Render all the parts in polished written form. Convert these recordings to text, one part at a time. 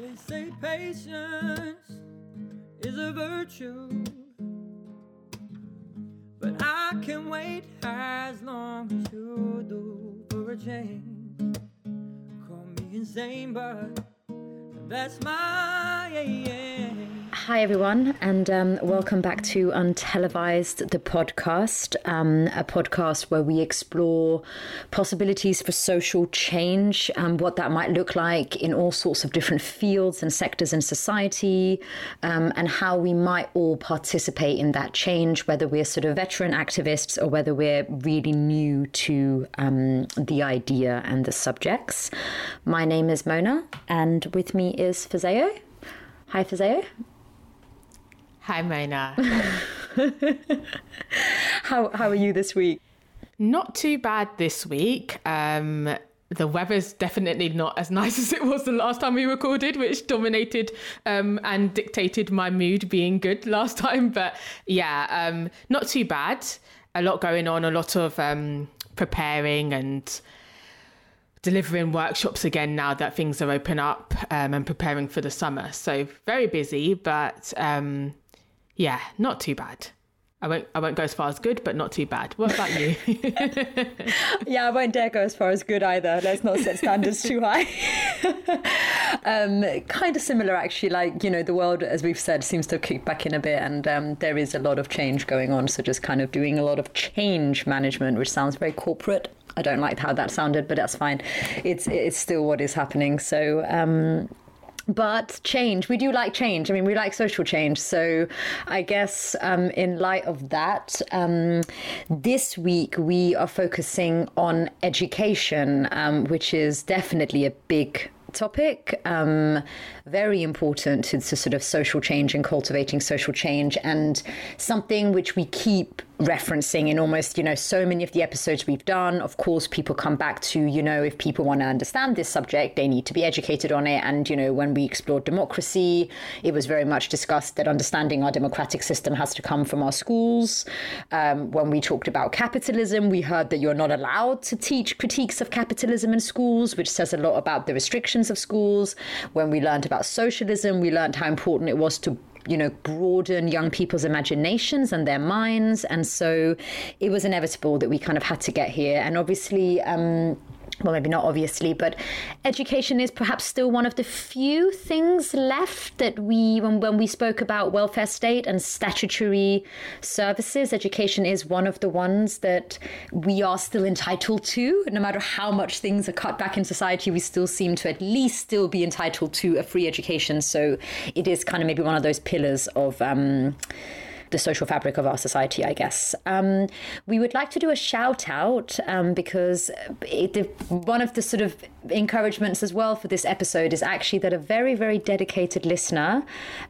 They say patience is a virtue, but I can wait as long as you do for a change. Call me insane, but that's my aim. Hi everyone, and welcome back to Untelevised, the podcast, a podcast where we explore possibilities for social change, what that might look like in all sorts of different fields and sectors in society, and how we might all participate in that change, whether we're sort of veteran activists or whether we're really new to the idea and the subjects. My name is Mona, and with me is Fazeo. Hi, Fazeo. Hi, Mona. How are you this week? Not too bad this week. The weather's definitely not as nice as it was the last time we recorded, which dominated and dictated my mood being good last time. But yeah, not too bad. A lot going on, a lot of preparing and delivering workshops again now that things are open up, and preparing for the summer. So very busy, but yeah, not too bad. I won't go as far as good, but not too bad. What about you? Yeah, I won't dare go as far as good either. Let's not set standards too high. Kind of similar, actually. Like, you know, the world, as we've said, seems to kick back in a bit, and there is a lot of change going on. So just kind of doing a lot of change management, which sounds very corporate. I don't like how that sounded, but that's fine. It's still what is happening. So, but change, we do like change. I mean, we like social change. So I guess in light of that, this week we are focusing on education, which is definitely a big topic, very important to sort of social change and cultivating social change, and something which we keep referencing in almost, you know, so many of the episodes we've done. Of course, people come back to, you know, if people want to understand this subject, they need to be educated on it. And, you know, when we explored democracy, it was very much discussed that understanding our democratic system has to come from our schools. When we talked about capitalism, we heard that you're not allowed to teach critiques of capitalism in schools, which says a lot about the restrictions of schools. When we learned about socialism, we learned how important it was to, you know, broaden young people's imaginations and their minds. And so it was inevitable that we kind of had to get here. And obviously, well, maybe not obviously, but education is perhaps still one of the few things left that we, when we spoke about welfare state and statutory services, education is one of the ones that we are still entitled to. No matter how much things are cut back in society, we still seem to at least still be entitled to a free education. So it is kind of maybe one of those pillars of the social fabric of our society, I guess. We would like to do a shout out because one of the sort of encouragements as well for this episode is actually that a very, very dedicated listener,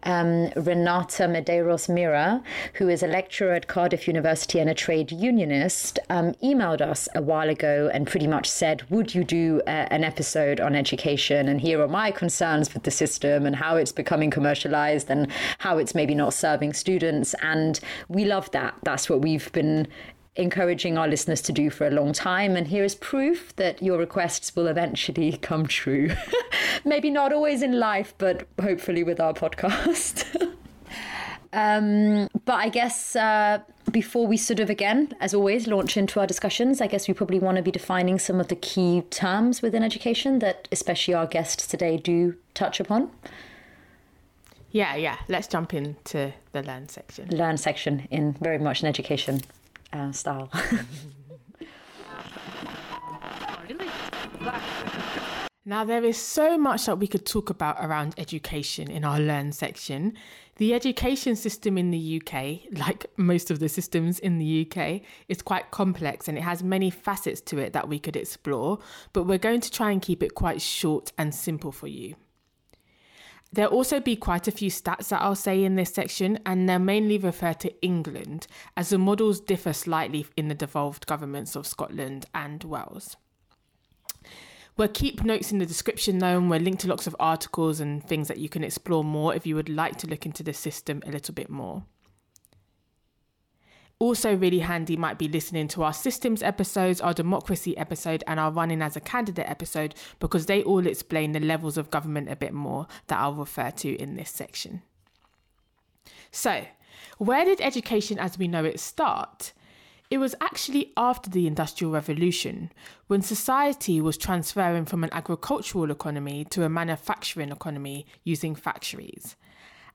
Renata Medeiros-Mira, who is a lecturer at Cardiff University and a trade unionist, emailed us a while ago and pretty much said, would you do an episode on education? And here are my concerns with the system and how it's becoming commercialized and how it's maybe not serving students. And we love that. That's what we've been encouraging our listeners to do for a long time. And here is proof that your requests will eventually come true. Maybe not always in life, but hopefully with our podcast. But I guess before we sort of, again, as always, launch into our discussions, I guess we probably want to be defining some of the key terms within education that especially our guests today do touch upon. Yeah. Let's jump into the learn section. Learn section in very much an education style. Now, there is so much that we could talk about around education in our learn section. The education system in the UK, like most of the systems in the UK, is quite complex and it has many facets to it that we could explore, but we're going to try and keep it quite short and simple for you. There'll also be quite a few stats that I'll say in this section, and they'll mainly refer to England, as the models differ slightly in the devolved governments of Scotland and Wales. We'll keep notes in the description though, and we'll link to lots of articles and things that you can explore more if you would like to look into the system a little bit more. Also really handy might be listening to our systems episodes, our democracy episode and our running as a candidate episode, because they all explain the levels of government a bit more that I'll refer to in this section. So, where did education as we know it start? It was actually after the Industrial Revolution, when society was transferring from an agricultural economy to a manufacturing economy using factories.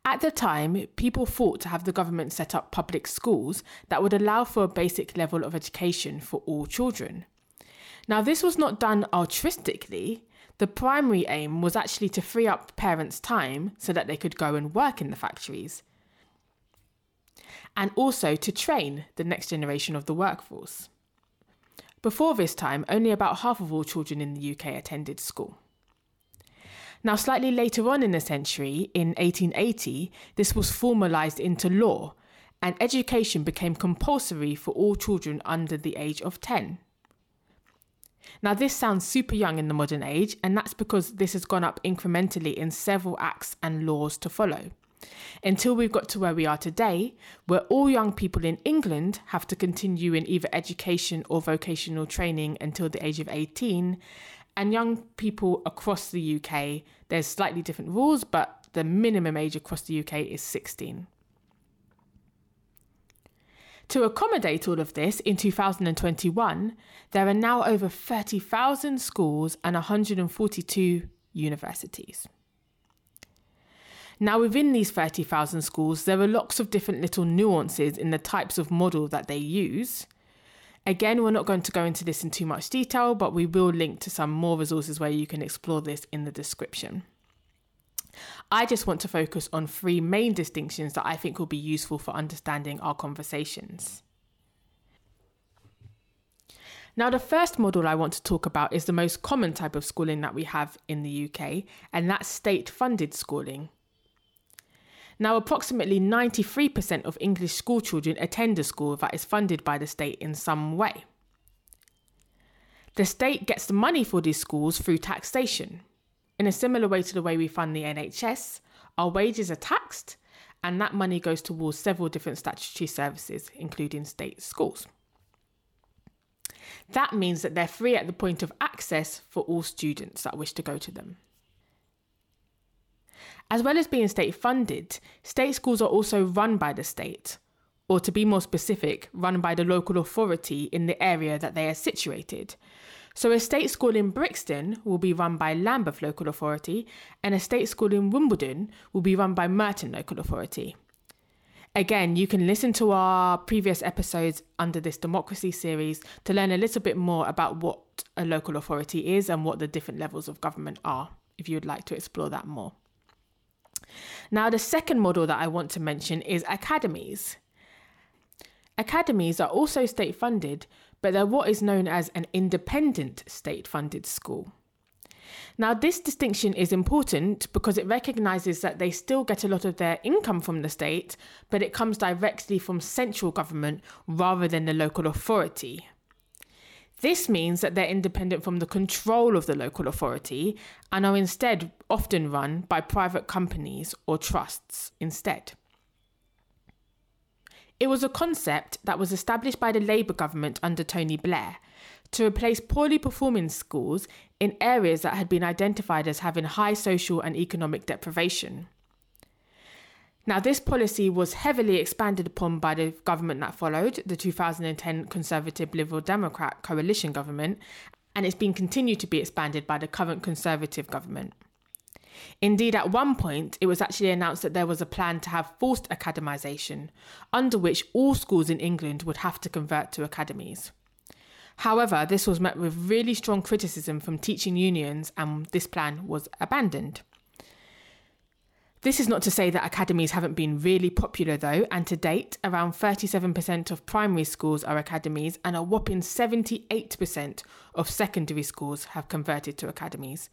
At the time, people fought to have the government set up public schools that would allow for a basic level of education for all children. Now, this was not done altruistically. The primary aim was actually to free up parents' time so that they could go and work in the factories, and also to train the next generation of the workforce. Before this time, only about half of all children in the UK attended school. Now, slightly later on in the century, in 1880, this was formalised into law, and education became compulsory for all children under the age of 10. Now, this sounds super young in the modern age, and that's because this has gone up incrementally in several acts and laws to follow, until we've got to where we are today, where all young people in England have to continue in either education or vocational training until the age of 18, and young people across the UK, there's slightly different rules, but the minimum age across the UK is 16. To accommodate all of this, in 2021, there are now over 30,000 schools and 142 universities. Now, within these 30,000 schools, there are lots of different little nuances in the types of model that they use. Again, we're not going to go into this in too much detail, but we will link to some more resources where you can explore this in the description. I just want to focus on three main distinctions that I think will be useful for understanding our conversations. Now, the first model I want to talk about is the most common type of schooling that we have in the UK, and that's state-funded schooling. Now, approximately 93% of English school children attend a school that is funded by the state in some way. The state gets the money for these schools through taxation. In a similar way to the way we fund the NHS, our wages are taxed, and that money goes towards several different statutory services, including state schools. That means that they're free at the point of access for all students that wish to go to them. As well as being state-funded, state schools are also run by the state, or to be more specific, run by the local authority in the area that they are situated. So a state school in Brixton will be run by Lambeth Local Authority, and a state school in Wimbledon will be run by Merton Local Authority. Again, you can listen to our previous episodes under this democracy series to learn a little bit more about what a local authority is and what the different levels of government are, if you would like to explore that more. Now, the second model that I want to mention is academies. Academies are also state-funded, but they're what is known as an independent state-funded school. Now, this distinction is important because it recognises that they still get a lot of their income from the state, but it comes directly from central government rather than the local authority. This means that they're independent from the control of the local authority and are instead often run by private companies or trusts instead. It was a concept that was established by the Labour government under Tony Blair to replace poorly performing schools in areas that had been identified as having high social and economic deprivation. Now, this policy was heavily expanded upon by the government that followed, the 2010 Conservative Liberal Democrat coalition government, and it's been continued to be expanded by the current Conservative government. Indeed, at one point, it was actually announced that there was a plan to have forced academisation, under which all schools in England would have to convert to academies. However, this was met with really strong criticism from teaching unions, and this plan was abandoned. This is not to say that academies haven't been really popular though, and to date, around 37% of primary schools are academies and a whopping 78% of secondary schools have converted to academies.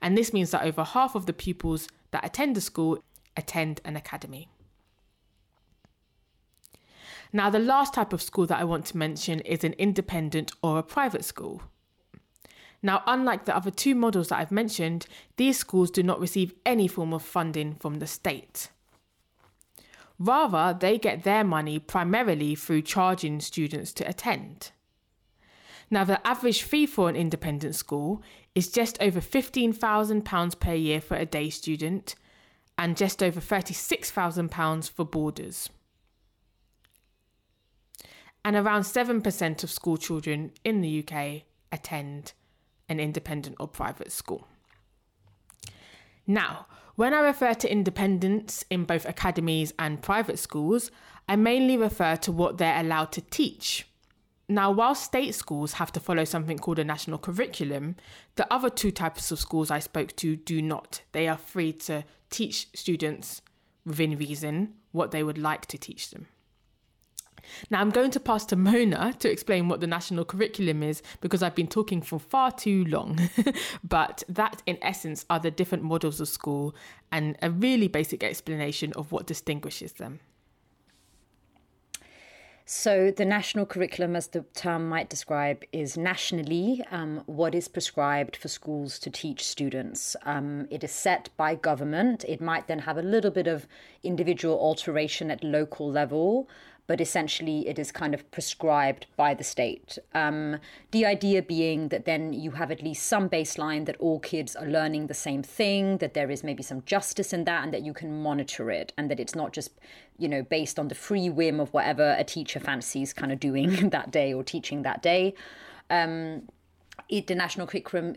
And this means that over half of the pupils that attend a school attend an academy. Now, the last type of school that I want to mention is an independent or a private school. Now, unlike the other two models that I've mentioned, these schools do not receive any form of funding from the state. Rather, they get their money primarily through charging students to attend. Now, the average fee for an independent school is just over £15,000 per year for a day student and just over £36,000 for boarders. And around 7% of school children in the UK attend an independent or private school. Now, when I refer to independence in both academies and private schools, I mainly refer to what they're allowed to teach. Now, while state schools have to follow something called a national curriculum, the other two types of schools I spoke to do not. They are free to teach students, within reason, what they would like to teach them. Now, I'm going to pass to Mona to explain what the national curriculum is, because I've been talking for far too long. But that, in essence, are the different models of school and a really basic explanation of what distinguishes them. So the national curriculum, as the term might describe, is nationally what is prescribed for schools to teach students. It is set by government. It might then have a little bit of individual alteration at local level, but essentially it is kind of prescribed by the state. The idea being that then you have at least some baseline that all kids are learning the same thing, that there is maybe some justice in that, and that you can monitor it, and that it's not just, you know, based on the free whim of whatever a teacher fancies kind of doing that day or teaching that day. The national curriculum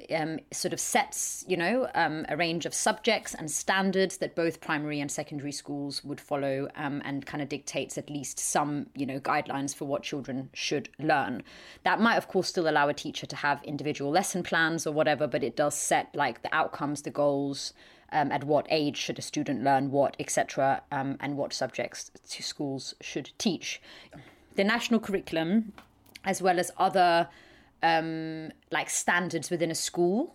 sort of sets, a range of subjects and standards that both primary and secondary schools would follow, and kind of dictates at least some, guidelines for what children should learn. That might, of course, still allow a teacher to have individual lesson plans or whatever, but it does set like the outcomes, the goals, at what age should a student learn what, etc., and what subjects schools should teach. The national curriculum, as well as other standards within a school,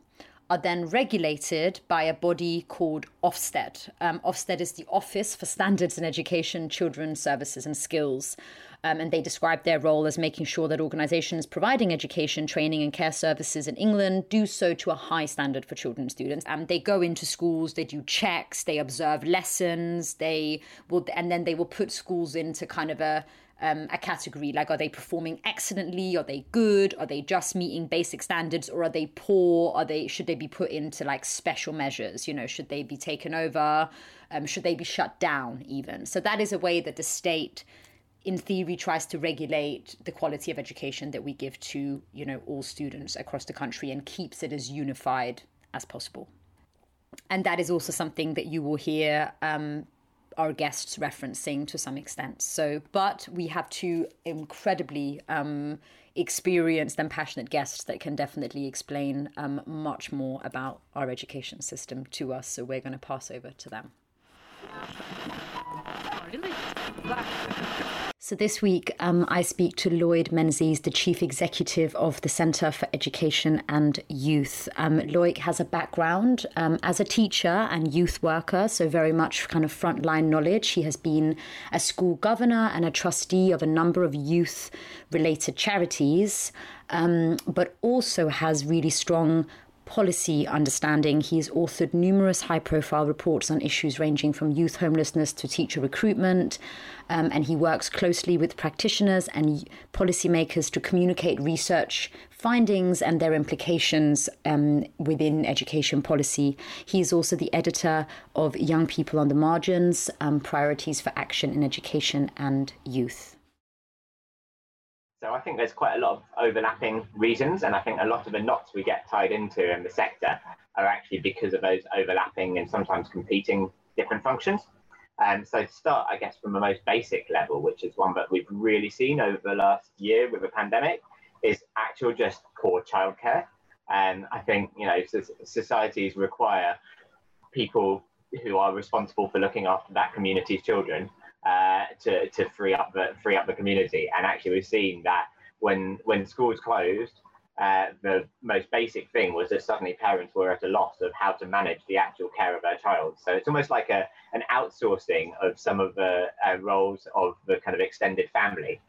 are then regulated by a body called Ofsted. Ofsted is the Office for Standards in Education, Children's Services and Skills. And they describe their role as making sure that organisations providing education, training and care services in England do so to a high standard for children and students. They go into schools, they do checks, they observe lessons, they will put schools into kind of a category, like, are they performing excellently? Are they good? Are they just meeting basic standards, or are they poor? Should they be put into like special measures? Should they be taken over? Should they be shut down even? So that is a way that the state, in theory, tries to regulate the quality of education that we give to, all students across the country, and keeps it as unified as possible. And that is also something that you will hear our guests referencing to some extent. But we have two incredibly experienced and passionate guests that can definitely explain much more about our education system to us. So we're going to pass over to them. So this week, I speak to Lloyd Menzies, the Chief Executive of the Centre for Education and Youth. Lloyd has a background as a teacher and youth worker, so very much kind of frontline knowledge. He has been a school governor and a trustee of a number of youth-related charities, but also has really strong policy understanding. He's authored numerous high-profile reports on issues ranging from youth homelessness to teacher recruitment, and he works closely with practitioners and policymakers to communicate research findings and their implications within education policy. He is also the editor of Young People on the Margins, Priorities for Action in Education and Youth. So I think there's quite a lot of overlapping reasons, and I think a lot of the knots we get tied into in the sector are actually because of those overlapping and sometimes competing different functions. So to start, I guess, from the most basic level, which is one that we've really seen over the last year with the pandemic, is actual just poor childcare. And I think, societies require people who are responsible for looking after that community's children to free up the community. And actually we've seen that when schools closed, the most basic thing was that suddenly parents were at a loss of how to manage the actual care of their child. So it's almost like an outsourcing of some of the roles of the kind of extended family,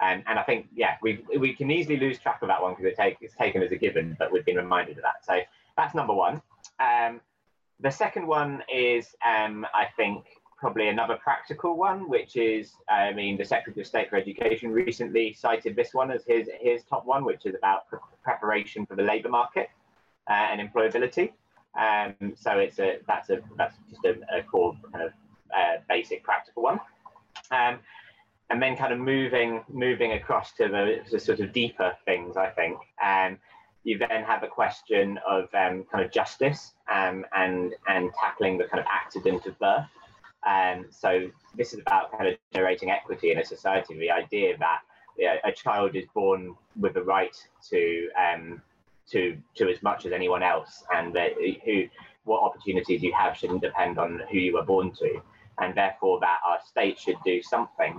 and I think we can easily lose track of that one because it's taken as a given, but we've been reminded of that. So that's number one. The second one is I think probably another practical one, which is, I mean, the Secretary of State for Education recently cited this one as his top one, which is about preparation for the labour market and employability. So it's that's just a core kind of basic practical one. And then kind of moving across to the sort of deeper things, I think. You then have a question of kind of justice and tackling the kind of accident of birth. So this is about kind of generating equity in a society, the idea that, you know, a child is born with the right to as much as anyone else, and that what opportunities you have shouldn't depend on who you were born to, and therefore that our state should do something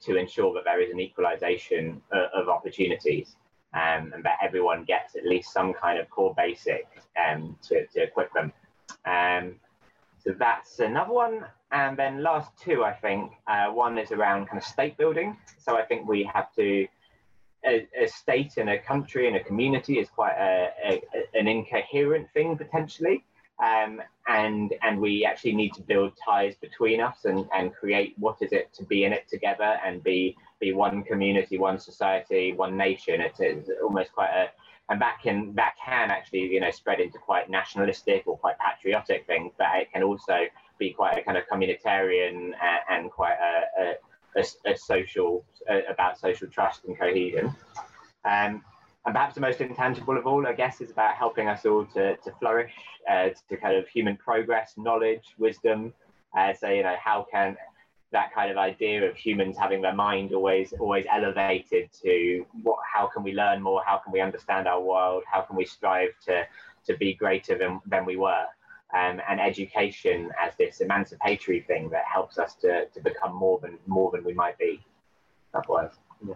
to ensure that there is an equalisation of opportunities, and that everyone gets at least some kind of core basic to equip them. So that's another one. And then last two, I think, one is around kind of state building. So I think we have to, a state and a country and a community is quite an incoherent thing potentially. And we actually need to build ties between us and create what is it to be in it together and be one community, one society, one nation. It is almost quite a, and that can actually, you know, spread into quite nationalistic or quite patriotic things, but it can also be quite a kind of communitarian and quite a social, about social trust and cohesion. And perhaps the most intangible of all, I guess, is about helping us all to flourish, to kind of human progress, knowledge, wisdom. So, you know, how can that kind of idea of humans having their mind always elevated to how can we learn more? How can we understand our world? How can we strive to be greater than we were? And education as this emancipatory thing that helps us to become more than we might be otherwise. Yeah.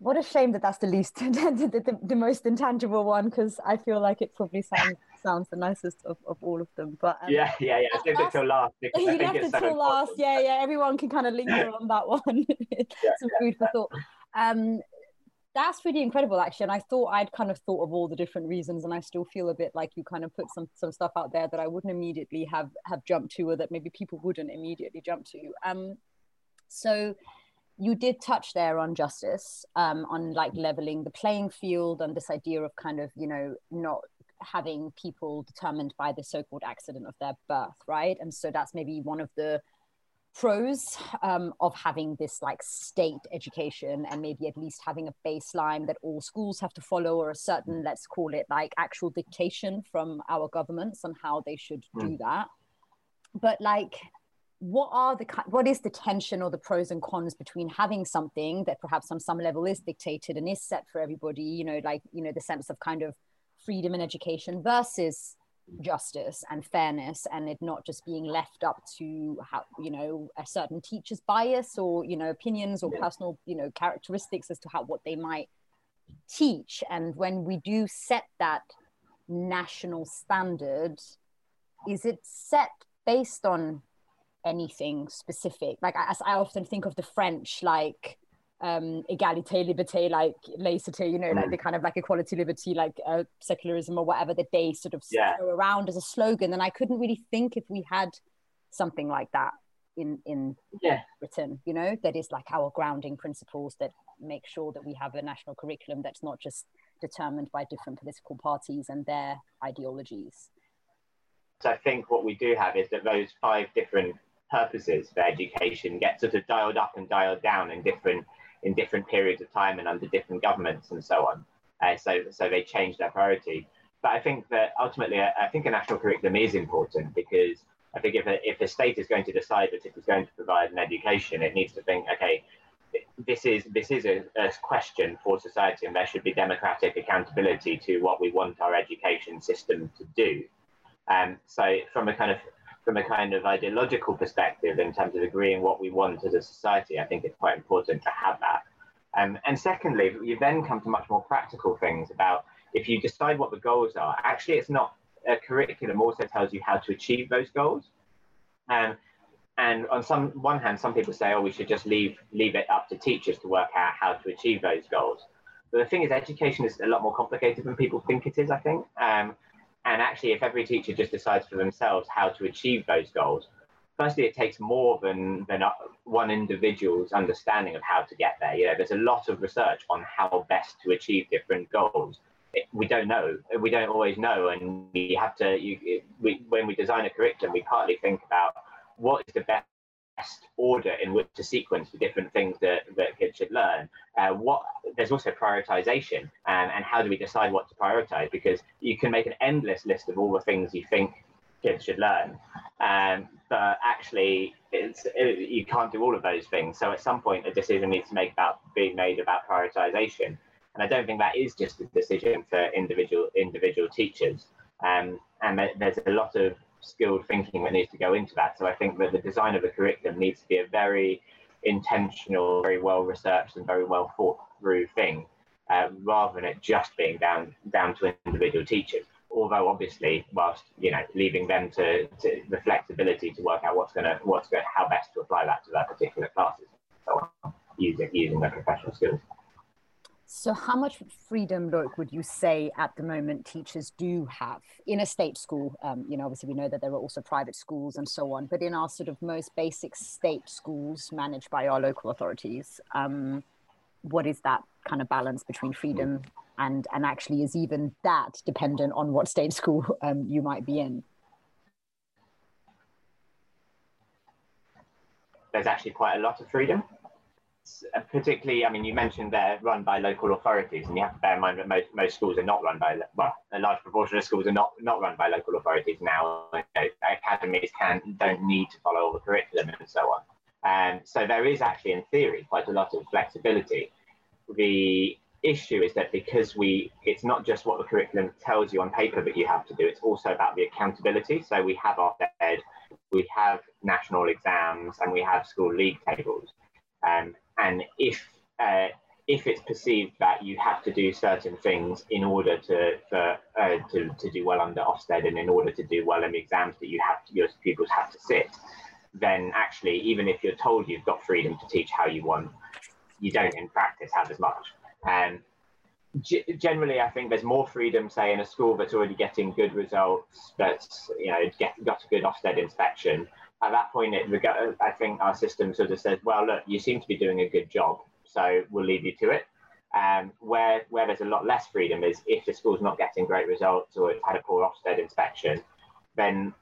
What a shame that that's the least, the most intangible one, because I feel like it probably sounds the nicest of all of them. But yeah. I think it's till last. You left it till last. Yeah. Everyone can kind of linger on that one. Some food for thought. That's really incredible, actually. And I thought I'd kind of thought of all the different reasons, and I still feel a bit like you kind of put some stuff out there that I wouldn't immediately have jumped to, or that maybe people wouldn't immediately jump to. So. You did touch there on justice, on like leveling the playing field, on this idea of kind of, you know, not having people determined by the so-called accident of their birth, right? And so that's maybe one of the pros of having this like state education, and maybe at least having a baseline that all schools have to follow, or a certain, let's call it like actual dictation from our governments on how they should do that. But like, what is the tension or the pros and cons between having something that perhaps on some level is dictated and is set for everybody, you know, like, you know, the sense of kind of freedom and education versus justice and fairness, and it not just being left up to how, you know, a certain teacher's bias or, you know, opinions or personal, you know, characteristics as to how what they might teach. And when we do set that national standard, is it set based on anything specific? Like, as I often think of the French, like égalité, liberté, like laïcité, you know, like the kind of like equality, liberty, like secularism or whatever that they sort of throw around as a slogan. And I couldn't really think if we had something like that in Britain, you know, that is like our grounding principles that make sure that we have a national curriculum that's not just determined by different political parties and their ideologies. So I think what we do have is that those five different purposes for education get sort of dialed up and dialed down in different periods of time and under different governments and so on. So they change their priority. But I think that ultimately, I think a national curriculum is important, because I think if a state is going to decide that it is going to provide an education, it needs to think, okay, this is a question for society, and there should be democratic accountability to what we want our education system to do. So from a kind of ideological perspective, in terms of agreeing what we want as a society, I think it's quite important to have that. And secondly, you then come to much more practical things about, if you decide what the goals are, actually it's not, a curriculum also tells you how to achieve those goals. And on one hand, some people say, oh, we should just leave it up to teachers to work out how to achieve those goals. But the thing is, education is a lot more complicated than people think it is, I think. And actually, if every teacher just decides for themselves how to achieve those goals, firstly, it takes more than one individual's understanding of how to get there. You know, there's a lot of research on how best to achieve different goals. We don't know. We don't always know, and we have to. When we design a curriculum, we partly think about what is the best order in which to sequence the different things that kids should learn. There's also prioritization, and how do we decide what to prioritize? Because you can make an endless list of all the things you think kids should learn, but actually, you can't do all of those things. So at some point, a decision needs to be made about prioritization. And I don't think that is just a decision for individual teachers. And there's a lot of skilled thinking that needs to go into that. So I think that the design of a curriculum needs to be a very intentional, very well-researched and very well thought through thing, rather than it just being down to individual teachers. Although obviously, whilst leaving them to the flexibility to work out how best to apply that to their particular classes, so using their professional skills. So how much freedom, Luke, would you say at the moment teachers do have in a state school? Obviously we know that there are also private schools and so on, but in our sort of most basic state schools managed by our local authorities, what is that kind of balance between freedom and actually is even that dependent on what state school you might be in? There's actually quite a lot of freedom. Particularly, I mean, you mentioned they're run by local authorities, and you have to bear in mind that most schools are not run by, well, a large proportion of schools are not run by local authorities now. Academies don't need to follow all the curriculum and so on. So there is actually, in theory, quite a lot of flexibility. The issue is that because it's not just what the curriculum tells you on paper that you have to do, it's also about the accountability. So we have Ofsted, we have national exams, and we have school league tables. And if it's perceived that you have to do certain things in order to do well under Ofsted and in order to do well in the exams that your pupils have to sit, then actually, even if you're told you've got freedom to teach how you want, you don't in practice have as much. Generally, I think there's more freedom, say, in a school that's already getting good results, that's got a good Ofsted inspection. At that point, I think our system sort of says, well, look, you seem to be doing a good job, so we'll leave you to it. Where there's a lot less freedom is if the school's not getting great results or it's had a poor Ofsted inspection, then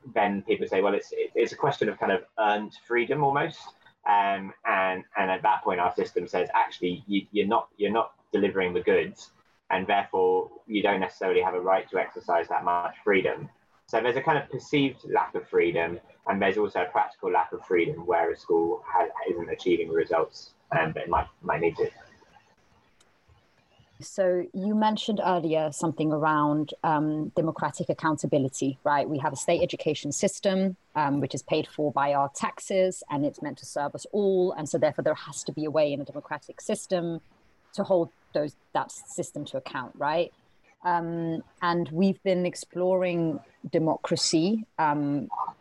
people say, well, it's a question of kind of earned freedom almost. And at that point, our system says, actually, you're not delivering the goods, and therefore you don't necessarily have a right to exercise that much freedom. So there's a kind of perceived lack of freedom, and there's also a practical lack of freedom where a school isn't achieving the results that it might need to. So you mentioned earlier something around democratic accountability, right? We have a state education system, which is paid for by our taxes, and it's meant to serve us all. And so therefore there has to be a way in a democratic system to hold that system to account, right? And we've been exploring democracy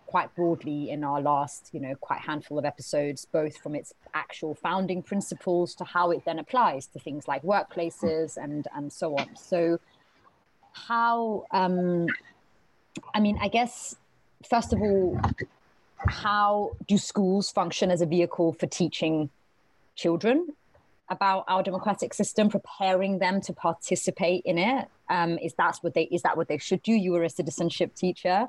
quite broadly in our last, quite handful of episodes, both from its actual founding principles to how it then applies to things like workplaces and so on. So how, I guess, first of all, how do schools function as a vehicle for teaching children about our democratic system, preparing them to participate in it? Is that what they should do? You were a citizenship teacher.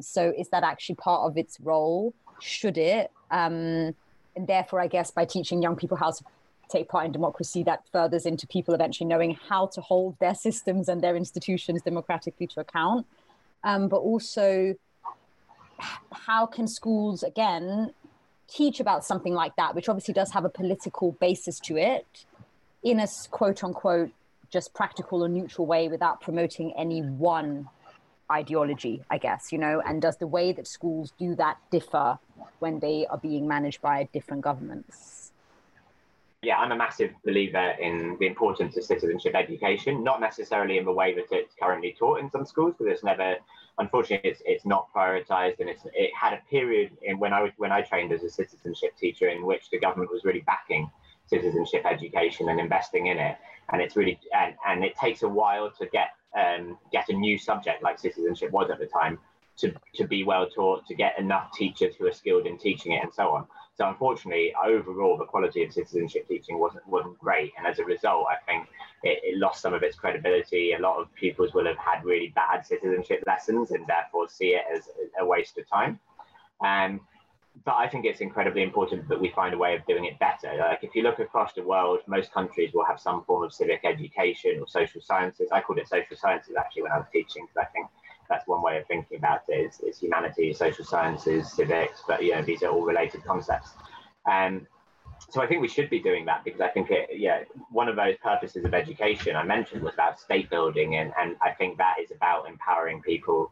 So is that actually part of its role? Should it? And therefore, I guess, by teaching young people how to take part in democracy, that furthers into people eventually knowing how to hold their systems and their institutions democratically to account. But also, how can schools, again, teach about something like that, which obviously does have a political basis to it, in a quote-unquote just practical or neutral way without promoting any one ideology, I guess, and does the way that schools do that differ when they are being managed by different governments? Yeah, I'm a massive believer in the importance of citizenship education, not necessarily in the way that it's currently taught in some schools, because it's never, unfortunately, it's not prioritised, and it had a period when I trained as a citizenship teacher in which the government was really backing citizenship education and investing in it, and it's really and it takes a while to get a new subject like citizenship was at the time to be well taught, to get enough teachers who are skilled in teaching it, and so on. So unfortunately, overall, the quality of citizenship teaching wasn't great. And as a result, I think it lost some of its credibility. A lot of pupils will have had really bad citizenship lessons and therefore see it as a waste of time. But I think it's incredibly important that we find a way of doing it better. Like, if you look across the world, most countries will have some form of civic education or social sciences. I called it social sciences, actually, when I was teaching, because I think that's one way of thinking about it. It's humanities, social sciences, civics, but you know, these are all related concepts. So I think we should be doing that, because I think one of those purposes of education I mentioned was about state building, and I think that is about empowering people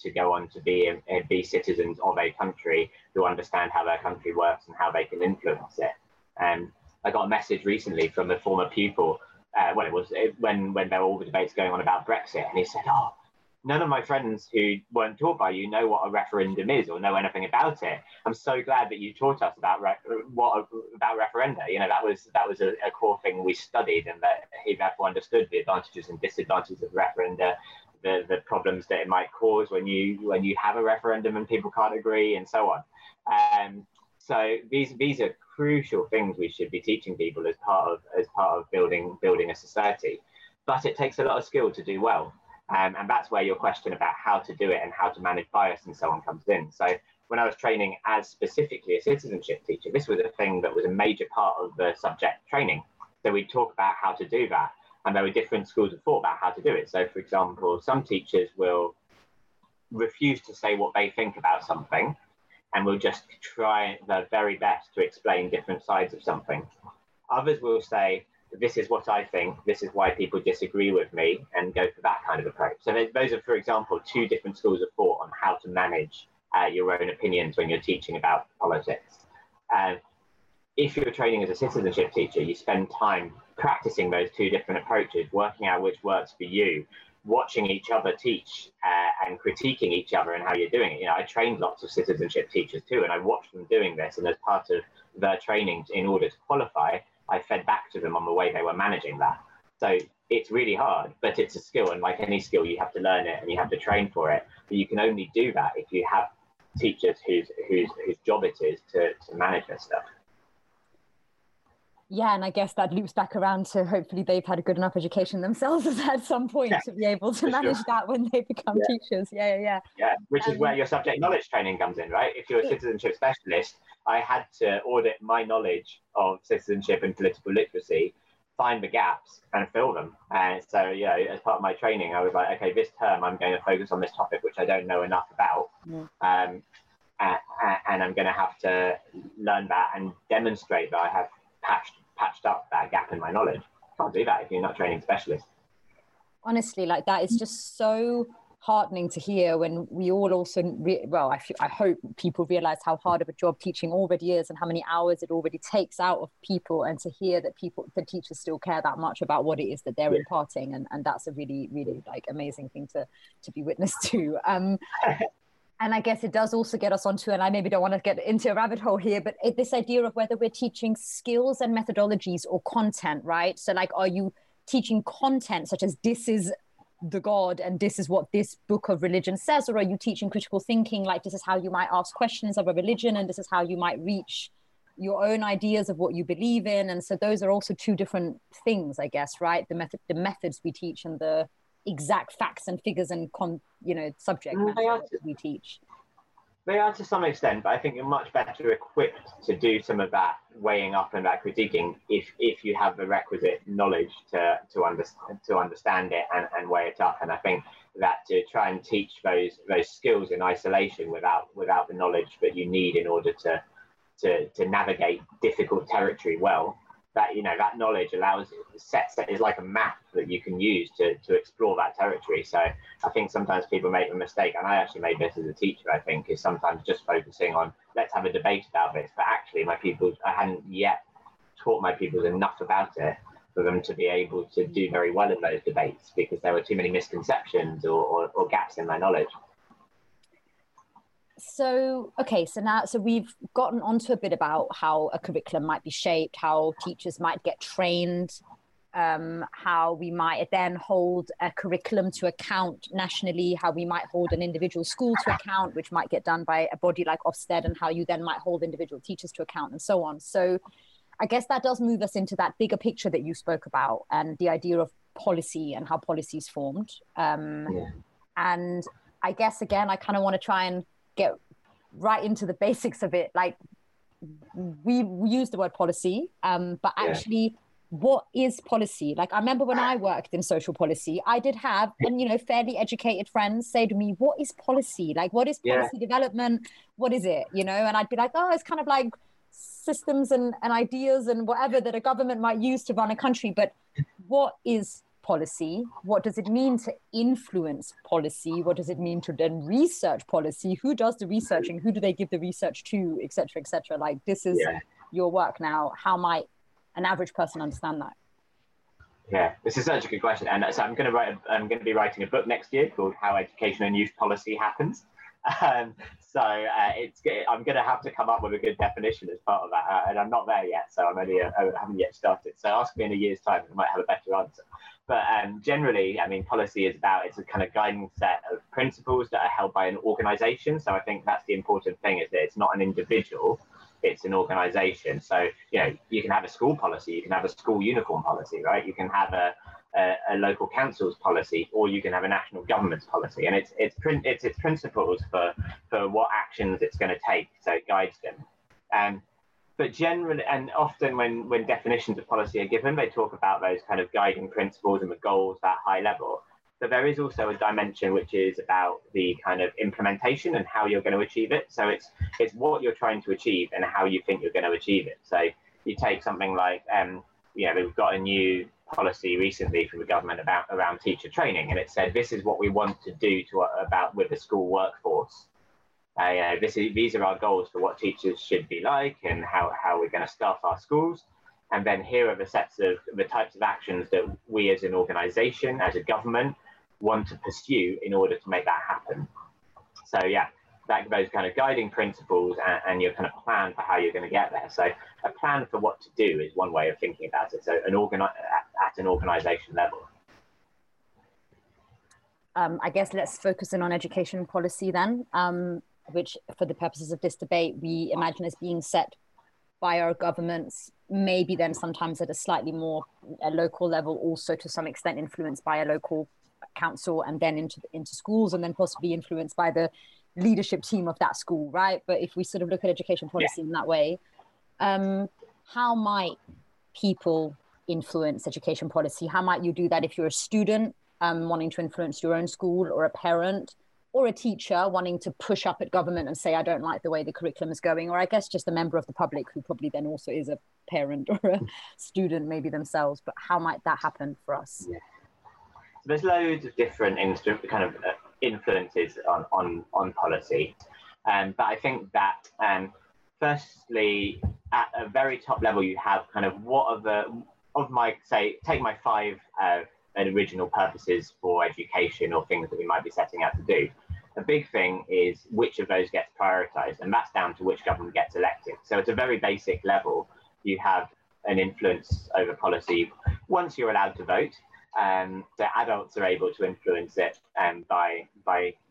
to go on to be citizens of a country who understand how their country works and how they can influence it. I got a message recently from a former pupil when there were all the debates going on about Brexit, and he said, "Oh, none of my friends who weren't taught by you know what a referendum is or know anything about it. I'm so glad that you taught us about referenda. You know, that was a core thing we studied, and that he therefore understood the advantages and disadvantages of referenda, the problems that it might cause when you have a referendum and people can't agree, and so on." So these are crucial things we should be teaching people as part of building a society. But it takes a lot of skill to do well. And that's where your question about how to do it and how to manage bias and so on comes in. So when I was training as specifically a citizenship teacher, this was a thing that was a major part of the subject training. So we'd talk about how to do that. And there were different schools of thought about how to do it. So, for example, some teachers will refuse to say what they think about something and will just try their very best to explain different sides of something. Others will say, "This is what I think, this is why people disagree with me," and go for that kind of approach. So those are, for example, two different schools of thought on how to manage your own opinions when you're teaching about politics. If you're training as a citizenship teacher, you spend time practicing those two different approaches, working out which works for you, watching each other teach and critiquing each other and how you're doing it. You know, I trained lots of citizenship teachers too, and I watched them doing this, and as part of their training in order to qualify, I fed back to them on the way they were managing that. So it's really hard, but it's a skill. And like any skill, you have to learn it and you have to train for it. But you can only do that if you have teachers whose job it is to manage this stuff. Yeah, and I guess that loops back around to hopefully they've had a good enough education themselves at some point to be able to manage that when they become teachers. Yeah, which is where your subject knowledge training comes in, right? If you're a citizenship specialist, I had to audit my knowledge of citizenship and political literacy, find the gaps and fill them. And so, you know, as part of my training, I was like, okay, this term I'm going to focus on this topic, which I don't know enough about. And I'm going to have to learn that and demonstrate that I have patched up that gap in my knowledge. Can't do that if you're not training specialists. Honestly, like, that is just so heartening to hear when we all also, I hope people realise how hard of a job teaching already is and how many hours it already takes out of people, and to hear that the teachers still care that much about what it is that they're imparting, and that's a really, really like amazing thing to be witness to. And I guess it does also get us onto, and I maybe don't want to get into a rabbit hole here, but this idea of whether we're teaching skills and methodologies or content, right? So like, are you teaching content such as this is the God and this is what this book of religion says, or are you teaching critical thinking, like this is how you might ask questions of a religion and this is how you might reach your own ideas of what you believe in? And so those are also two different things, I guess, right? The methods we teach and the exact facts and figures and subject matter that we teach. They are to some extent, but I think you're much better equipped to do some of that weighing up and that critiquing if you have the requisite knowledge to understand it and weigh it up. And I think that to try and teach those skills in isolation without the knowledge that you need in order to navigate difficult territory well, that that knowledge is like a map that you can use to explore that territory. So I think sometimes people make a mistake, and I actually made this as a teacher, I think, is sometimes just focusing on let's have a debate about this, but actually I hadn't yet taught my pupils enough about it for them to be able to do very well in those debates, because there were too many misconceptions or gaps in my knowledge. So, okay, so we've gotten onto a bit about how a curriculum might be shaped, how teachers might get trained how we might then hold a curriculum to account nationally, how we might hold an individual school to account, which might get done by a body like Ofsted, and how you then might hold individual teachers to account and so on. So I guess that does move us into that bigger picture that you spoke about, and the idea of policy and how policy is formed. And I guess, again, I kind of want to try and get right into the basics of it. Like, we use the word policy, but actually, what is policy? Like, I remember when I worked in social policy, I did have, and you know, fairly educated friends say to me, what is policy? Like, what is policy development? What is it? You know, and I'd be like, oh, it's kind of like systems and ideas and whatever that a government might use to run a country. But what is policy? What does it mean to influence policy? What does it mean to then research policy? Who does the researching? Who do they give the research to, et cetera, et cetera? Like, this is your work now. How might an average person understand that? Yeah, this is such a good question. And so I'm going to be writing a book next year called How Education and Youth Policy Happens. I'm going to have to come up with a good definition as part of that, and I'm not there yet, so I haven't yet started. So ask me in a year's time, I might have a better answer. But generally, I mean, policy is about, it's a kind of guiding set of principles that are held by an organisation. So I think that's the important thing, is that it's not an individual, it's an organisation. So, you know, you can have a school policy, you can have a school uniform policy, right? You can have a local council's policy, or you can have a national government's policy, and it's principles for what actions it's going to take, so it guides them. But generally, and often when definitions of policy are given, they talk about those kind of guiding principles and the goals at high level. But there is also a dimension which is about the kind of implementation and how you're going to achieve it. So it's what you're trying to achieve and how you think you're going to achieve it. So you take something like, we've got a new policy recently from the government around teacher training, and it said this is what we want to do with the school workforce. These are our goals for what teachers should be like and how we're going to staff our schools. And then here are the sets of the types of actions that we as an organisation, as a government, want to pursue in order to make that happen. So those kind of guiding principles and your kind of plan for how you're going to get there. So a plan for what to do is one way of thinking about it. So at an organisation level. I guess let's focus in on education policy then, which for the purposes of this debate, we imagine as being set by our governments, maybe then sometimes at a slightly more local level, also to some extent influenced by a local council, and then into schools, and then possibly influenced by the leadership team of that school, right? But if we sort of look at education policy in that way, how might people influence education policy? How might you do that if you're a student wanting to influence your own school, or a parent, or a teacher wanting to push up at government and say, I don't like the way the curriculum is going, or I guess just a member of the public who probably then also is a parent or a student maybe themselves, but how might that happen for us? Yeah. So there's loads of different influences on policy, but I think that firstly at a very top level you have kind of take my five original purposes for education, or things that we might be setting out to do. A big thing is which of those gets prioritised, and that's down to which government gets elected. So at a very basic level you have an influence over policy once you're allowed to vote. So adults are able to influence it by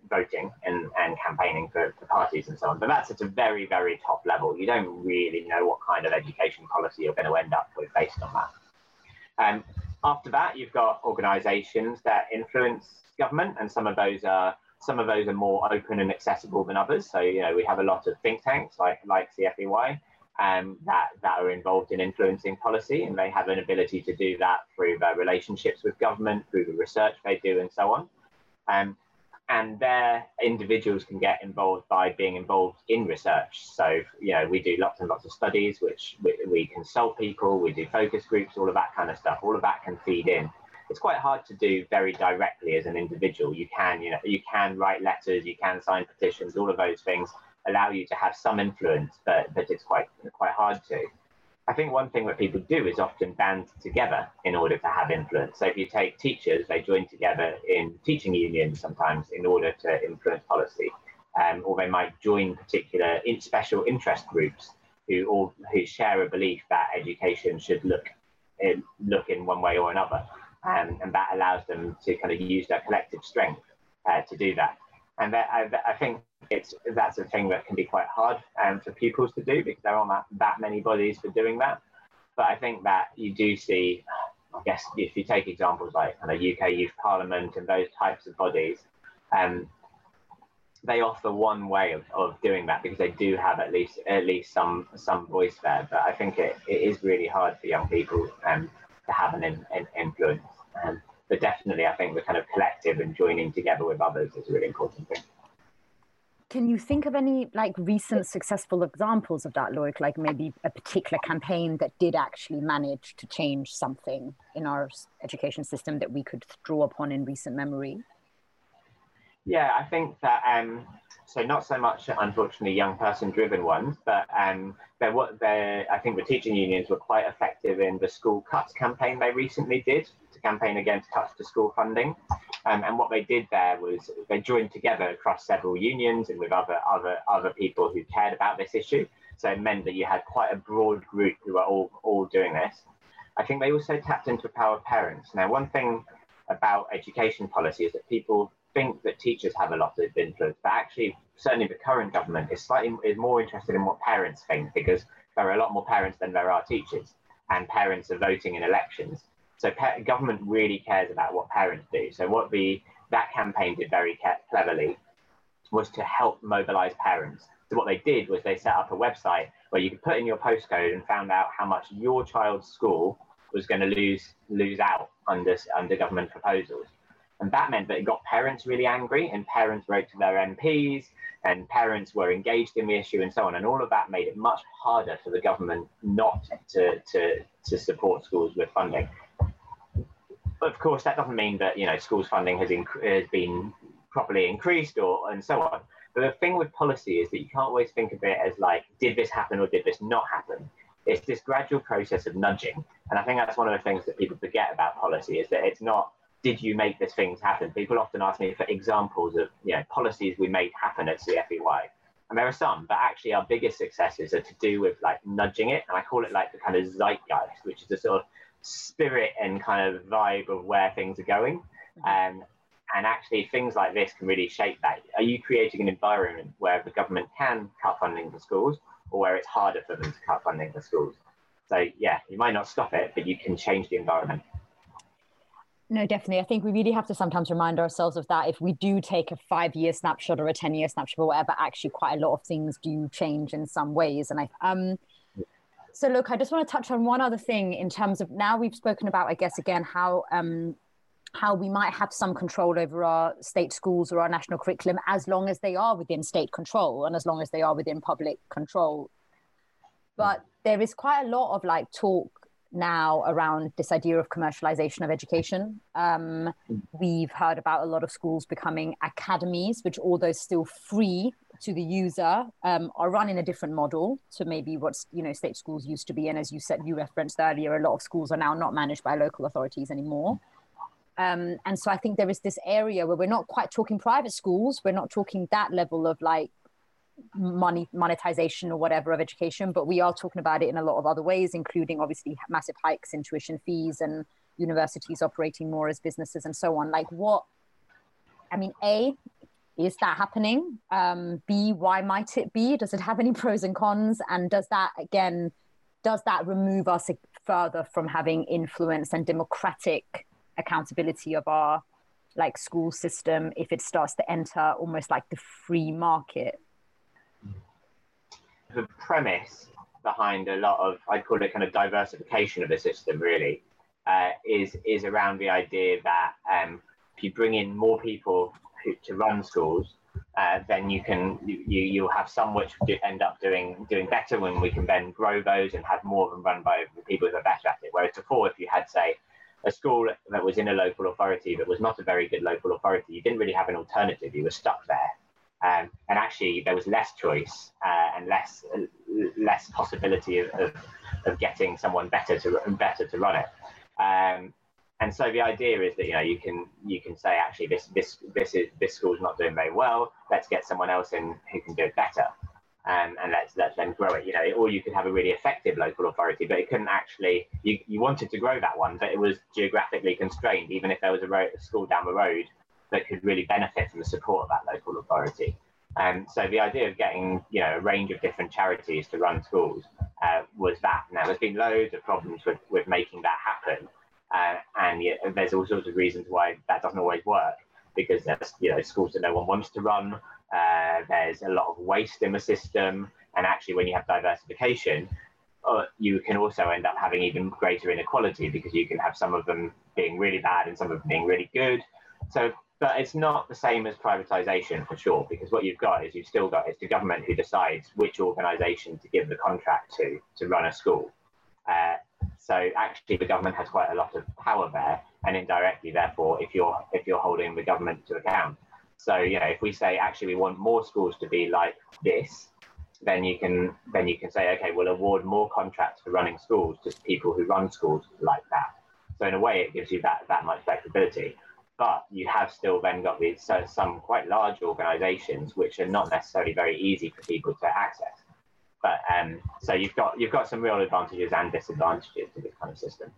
voting and campaigning for parties and so on. But that's at a very, very top level. You don't really know what kind of education policy you're going to end up with based on that. After that, you've got organisations that influence government, and some of those are more open and accessible than others. So, you know, we have a lot of think tanks like CFEY. That are involved in influencing policy, and they have an ability to do that through their relationships with government, through the research they do and so on. And their individuals can get involved by being involved in research. So, you know, we do lots and lots of studies, which we consult people, we do focus groups, all of that kind of stuff. All of that can feed in. It's quite hard to do very directly as an individual. You can write letters, you can sign petitions, all of those things allow you to have some influence, but it's quite hard to. I think one thing that people do is often band together in order to have influence. So if you take teachers, they join together in teaching unions sometimes in order to influence policy, or they might join particular special interest groups who share a belief that education should look look in one way or another. And that allows them to kind of use their collective strength to do that. And that, I think that's a thing that can be quite hard for pupils to do, because there aren't that many bodies for doing that. But I think that you do see, I guess, if you take examples like kind of UK Youth Parliament and those types of bodies, they offer one way of doing that, because they do have at least some voice there. But I think it is really hard for young people to have an influence. But definitely, I think the kind of collective and joining together with others is a really important thing. Can you think of any like recent successful examples of that, Lloyd? Like maybe a particular campaign that did actually manage to change something in our education system that we could draw upon in recent memory? Yeah, I think that, so not so much, unfortunately, young person-driven ones, but I think the teaching unions were quite effective in the school cuts campaign they recently did to campaign against cuts to school funding. And what they did there was they joined together across several unions and with other people who cared about this issue. So it meant that you had quite a broad group who were all doing this. I think they also tapped into the power of parents. Now, one thing about education policy is that people think that teachers have a lot of influence, but actually certainly the current government is more interested in what parents think, because there are a lot more parents than there are teachers, and parents are voting in elections. So government really cares about what parents do. So what that campaign did very cleverly was to help mobilise parents. So what they did was they set up a website where you could put in your postcode and found out how much your child's school was going to lose out under government proposals. And that meant that it got parents really angry, and parents wrote to their MPs, and parents were engaged in the issue and so on. And all of that made it much harder for the government not to support schools with funding. But of course, that doesn't mean that, you know, schools funding has been properly increased and so on. But the thing with policy is that you can't always think of it as like, did this happen or did this not happen? It's this gradual process of nudging. And I think that's one of the things that people forget about policy, is that it's not, did you make these things happen? People often ask me for examples of, you know, policies we made happen at CFEY. And there are some, but actually our biggest successes are to do with like nudging it. And I call it like the kind of zeitgeist, which is the sort of spirit and kind of vibe of where things are going. And actually things like this can really shape that. Are you creating an environment where the government can cut funding for schools, or where it's harder for them to cut funding for schools? So yeah, you might not stop it, but you can change the environment. No, definitely. I think we really have to sometimes remind ourselves of that. If we do take a 5-year snapshot or a 10-year snapshot or whatever, actually quite a lot of things do change in some ways. And so look, I just want to touch on one other thing in terms of, now we've spoken about, I guess, again, how we might have some control over our state schools or our national curriculum, as long as they are within state control and as long as they are within public control. But there is quite a lot of like talk now around this idea of commercialization of education. We've heard about a lot of schools becoming academies, which, although still free to the user, are run in a different model to maybe what's, you know, state schools used to be. And as you said, you referenced earlier, a lot of schools are now not managed by local authorities anymore. And so I think there is this area where we're not quite talking private schools, we're not talking that level of like monetization or whatever of education, but we are talking about it in a lot of other ways, including obviously massive hikes in tuition fees and universities operating more as businesses and so on. Like, what, I mean, A, is that happening? B, why might it be? Does it have any pros and cons? And does that, again, does that remove us further from having influence and democratic accountability of our like school system if it starts to enter almost like the free market? The premise behind a lot of, I'd call it kind of diversification of the system really, is around the idea that if you bring in more people to run schools, then you'll have some which end up doing better, when we can then grow those and have more of them run by the people who are better at it. Whereas before, if you had, say, a school that was in a local authority that was not a very good local authority, you didn't really have an alternative, you were stuck there. And actually, there was less choice and less possibility of getting someone better to run it. And so the idea is that, you know, you can say, actually this school's not doing very well. Let's get someone else in who can do it better. and let's then grow it, you know. Or you could have a really effective local authority, but it couldn't actually, you wanted to grow that one, but it was geographically constrained, even if there was a school down the road that could really benefit from the support of that local authority. So the idea of getting, you know, a range of different charities to run schools was that. Now, there's been loads of problems with making that happen. And you know, there's all sorts of reasons why that doesn't always work, because there's, you know, schools that no one wants to run. There's a lot of waste in the system. And actually, when you have diversification, you can also end up having even greater inequality, because you can have some of them being really bad and some of them being really good. So, but it's not the same as privatisation, for sure, because what you've got is it's the government who decides which organisation to give the contract to run a school. So actually, the government has quite a lot of power there, and indirectly, therefore, if you're holding the government to account. So, you know, if we say actually we want more schools to be like this, then you can say, okay, we'll award more contracts for running schools to people who run schools like that. So in a way, it gives you that much flexibility. But you have still then got some quite large organisations which are not necessarily very easy for people to access. But so you've got some real advantages and disadvantages to this kind of system.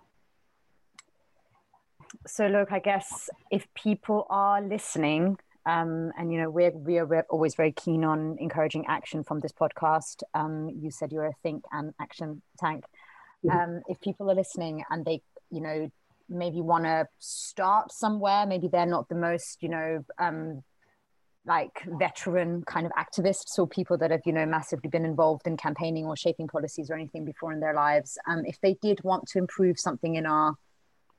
So look, I guess if people are listening, and you know we're always very keen on encouraging action from this podcast. You said you're a think and action tank. If people are listening and they, you know, maybe want to start somewhere, maybe they're not the most, you know, like veteran kind of activists or people that have, you know, massively been involved in campaigning or shaping policies or anything before in their lives. If they did want to improve something in our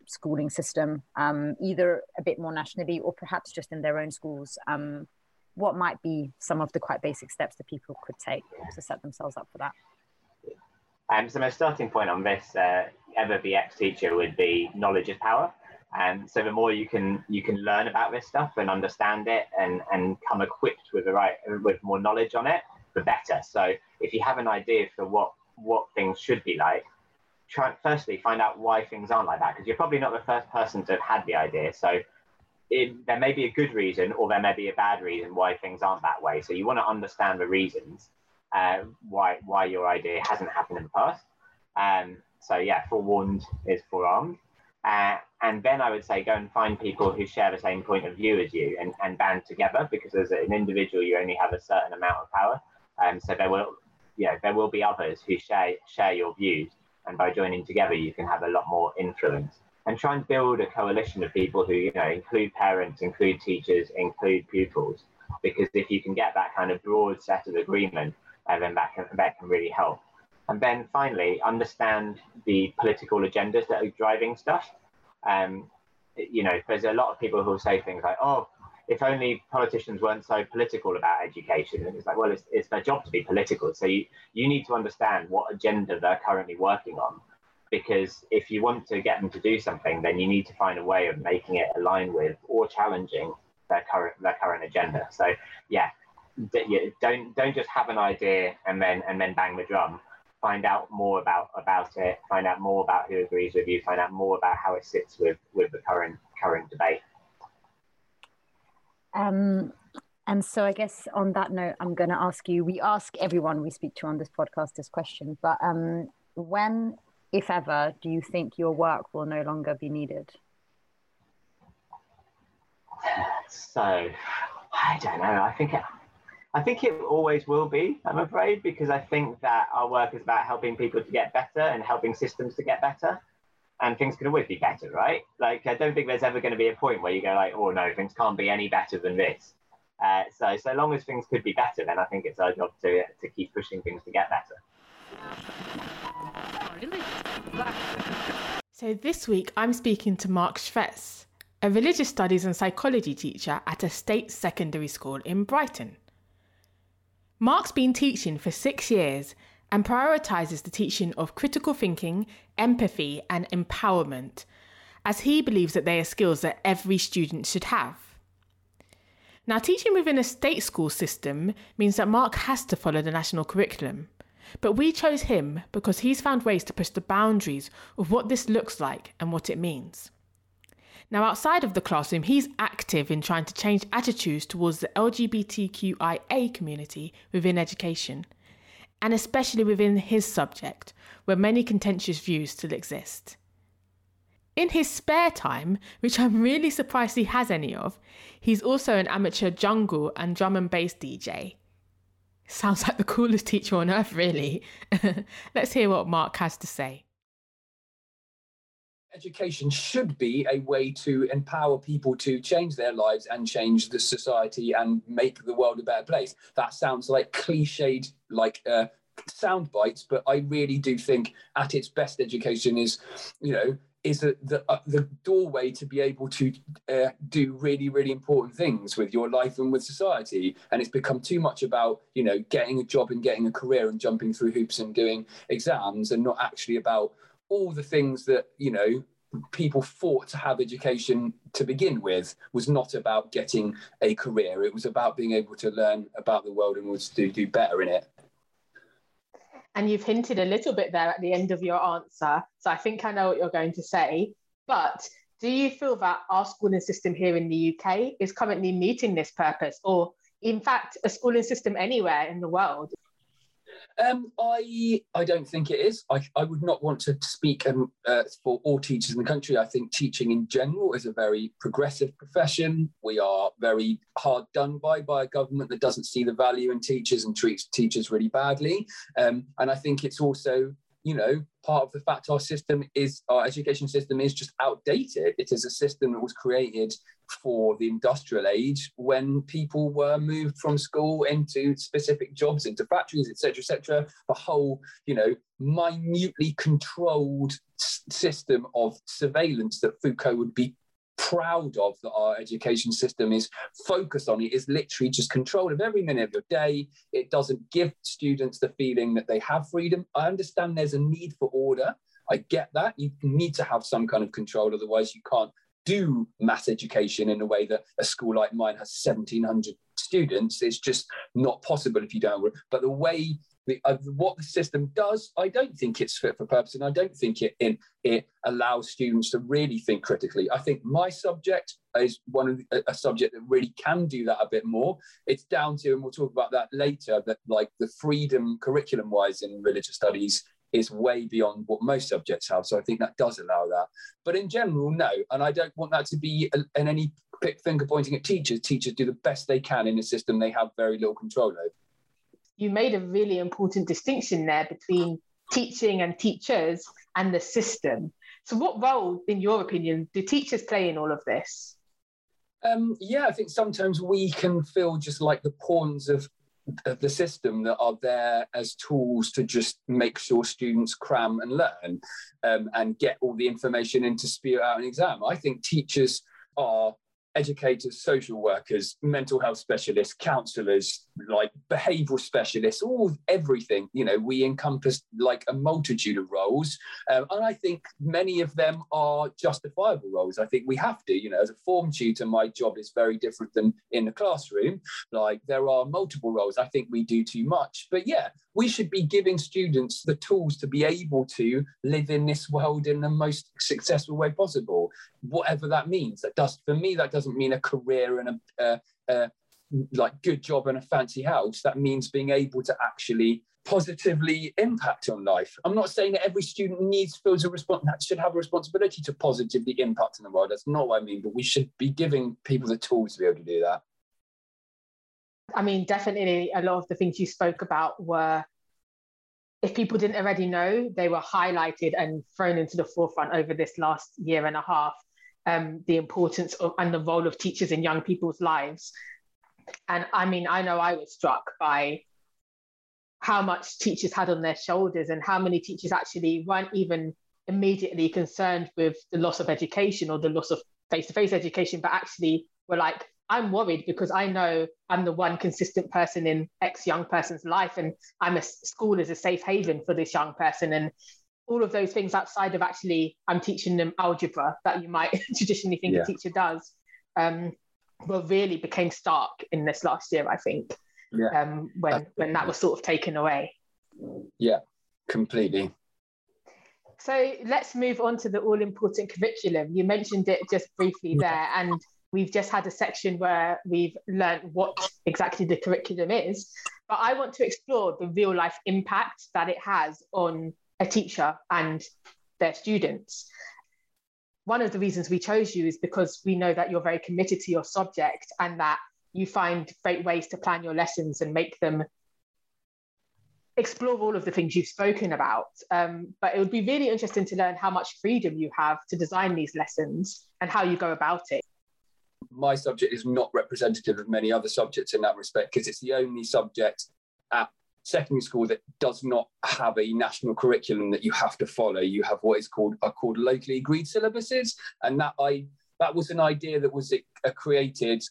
schooling system, either a bit more nationally or perhaps just in their own schools, what might be some of the quite basic steps that people could take to set themselves up for that? So my starting point on this ever be ex-teacher would be knowledge is power. So the more you can learn about this stuff and understand it and come equipped with more knowledge on it, the better. So if you have an idea for what things should be like, firstly find out why things aren't like that, because you're probably not the first person to have had the idea. So there may be a good reason or there may be a bad reason why things aren't that way. So you want to understand the reasons why your idea hasn't happened in the past. So yeah, forewarned is forearmed. And then I would say go and find people who share the same point of view as you and band together, because as an individual you only have a certain amount of power. So there will be others who share your views, and by joining together you can have a lot more influence. And try and build a coalition of people who, you know, include parents, include teachers, include pupils, because if you can get that kind of broad set of agreement, then that can really help. And then finally, understand the political agendas that are driving stuff. You know, there's a lot of people who will say things like, oh, if only politicians weren't so political about education. And it's like, well, it's their job to be political. So you need to understand what agenda they're currently working on, because if you want to get them to do something, then you need to find a way of making it align with or challenging their current agenda. So yeah, don't just have an idea and then bang the drum. Find out more about it, find out more about who agrees with you, find out more about how it sits with the current debate. And so I guess on that note, I'm going to ask you, we ask everyone we speak to on this podcast this question, but when, if ever, do you think your work will no longer be needed? So, I don't know, I think it always will be, I'm afraid, because I think that our work is about helping people to get better and helping systems to get better. And things can always be better, right? Like, I don't think there's ever going to be a point where you go like, oh no, things can't be any better than this. So long as things could be better, then I think it's our job to keep pushing things to get better. So this week I'm speaking to Mark Schwetz, a religious studies and psychology teacher at a state secondary school in Brighton. Mark's been teaching for 6 years and prioritises the teaching of critical thinking, empathy and empowerment, as he believes that they are skills that every student should have. Now, teaching within a state school system means that Mark has to follow the national curriculum, but we chose him because he's found ways to push the boundaries of what this looks like and what it means. Now, outside of the classroom, he's active in trying to change attitudes towards the LGBTQIA community within education and especially within his subject, where many contentious views still exist. In his spare time, which I'm really surprised he has any of, he's also an amateur jungle and drum and bass DJ. Sounds like the coolest teacher on earth, really. Let's hear what Mark has to say. Education should be a way to empower people to change their lives and change the society and make the world a better place. That sounds like cliched, like sound bites, but I really do think at its best education is, you know, is the doorway to be able to do really, really important things with your life and with society. And it's become too much about, you know, getting a job and getting a career and jumping through hoops and doing exams, and not actually about all the things that, you know, people fought to have education to begin with. Was not about getting a career. It was about being able to learn about the world and was to do better in it. And you've hinted a little bit there at the end of your answer, so I think I know what you're going to say, but do you feel that our schooling system here in the UK is currently meeting this purpose, or in fact a schooling system anywhere in the world? I don't think it is. I would not want to speak for all teachers in the country. I think teaching in general is a very progressive profession. We are very hard done by a government that doesn't see the value in teachers and treats teachers really badly. And I think it's also, you know, part of the fact our education system is just outdated. It is a system that was created for the industrial age, when people were moved from school into specific jobs, into factories, etc., etc. The whole, you know, minutely controlled system of surveillance that Foucault would be proud of, that our education system is focused on. It is literally just control of every minute of your day. It doesn't give students the feeling that they have freedom. I understand there's a need for order. I get that. You need to have some kind of control, otherwise you can't do mass education in a way that a school like mine has 1,700 students. It's just not possible if you don't. But the way what the system does, I don't think it's fit for purpose, and I don't think it allows students to really think critically. I think my subject is a subject that really can do that a bit more. It's down to, and we'll talk about that later, that like the freedom curriculum-wise in religious studies is way beyond what most subjects have. So I think that does allow that. But in general, no. And I don't want that to be in any finger pointing at teachers. Teachers do the best they can in a system they have very little control over. You made a really important distinction there between teaching and teachers and the system. So what role, in your opinion, do teachers play in all of this? I think sometimes we can feel just like the pawns of the system that are there as tools to just make sure students cram and learn and get all the information and to spew out an exam. I think teachers are educators, social workers, mental health specialists, counsellors, like behavioural specialists, everything. You know, we encompass like a multitude of roles. And I think many of them are justifiable roles. I think we have to, you know, as a form tutor, my job is very different than in the classroom. Like there are multiple roles. I think we do too much. But yeah, we should be giving students the tools to be able to live in this world in the most successful way possible, whatever that means. That doesn't mean a career and a good job and a fancy house. That means being able to actually positively impact on life. I'm not saying that every student should have a responsibility to positively impact on the world. That's not what I mean, but we should be giving people the tools to be able to do that. I mean, definitely a lot of the things you spoke about were, if people didn't already know, they were highlighted and thrown into the forefront over this last year and a half. The importance of and the role of teachers in young people's lives. And I mean, I know I was struck by how much teachers had on their shoulders and how many teachers actually weren't even immediately concerned with the loss of education or the loss of face-to-face education, but actually were like, I'm worried because I know I'm the one consistent person in X young person's life, and school is a safe haven for this young person. And all of those things outside of actually, I'm teaching them algebra that you might traditionally think a teacher does, really became stark in this last year, I think, when that was sort of taken away. Yeah, completely. So let's move on to the all-important curriculum. You mentioned it just briefly there, and we've just had a section where we've learned what exactly the curriculum is. But I want to explore the real life impact that it has on a teacher and their students. One of the reasons we chose you is because we know that you're very committed to your subject and that you find great ways to plan your lessons and make them explore all of the things you've spoken about. But it would be really interesting to learn how much freedom you have to design these lessons and how you go about it. My subject is not representative of many other subjects in that respect, because it's the only subject at secondary school that does not have a national curriculum that you have to follow. You have what is called locally agreed syllabuses, and that was an idea that was created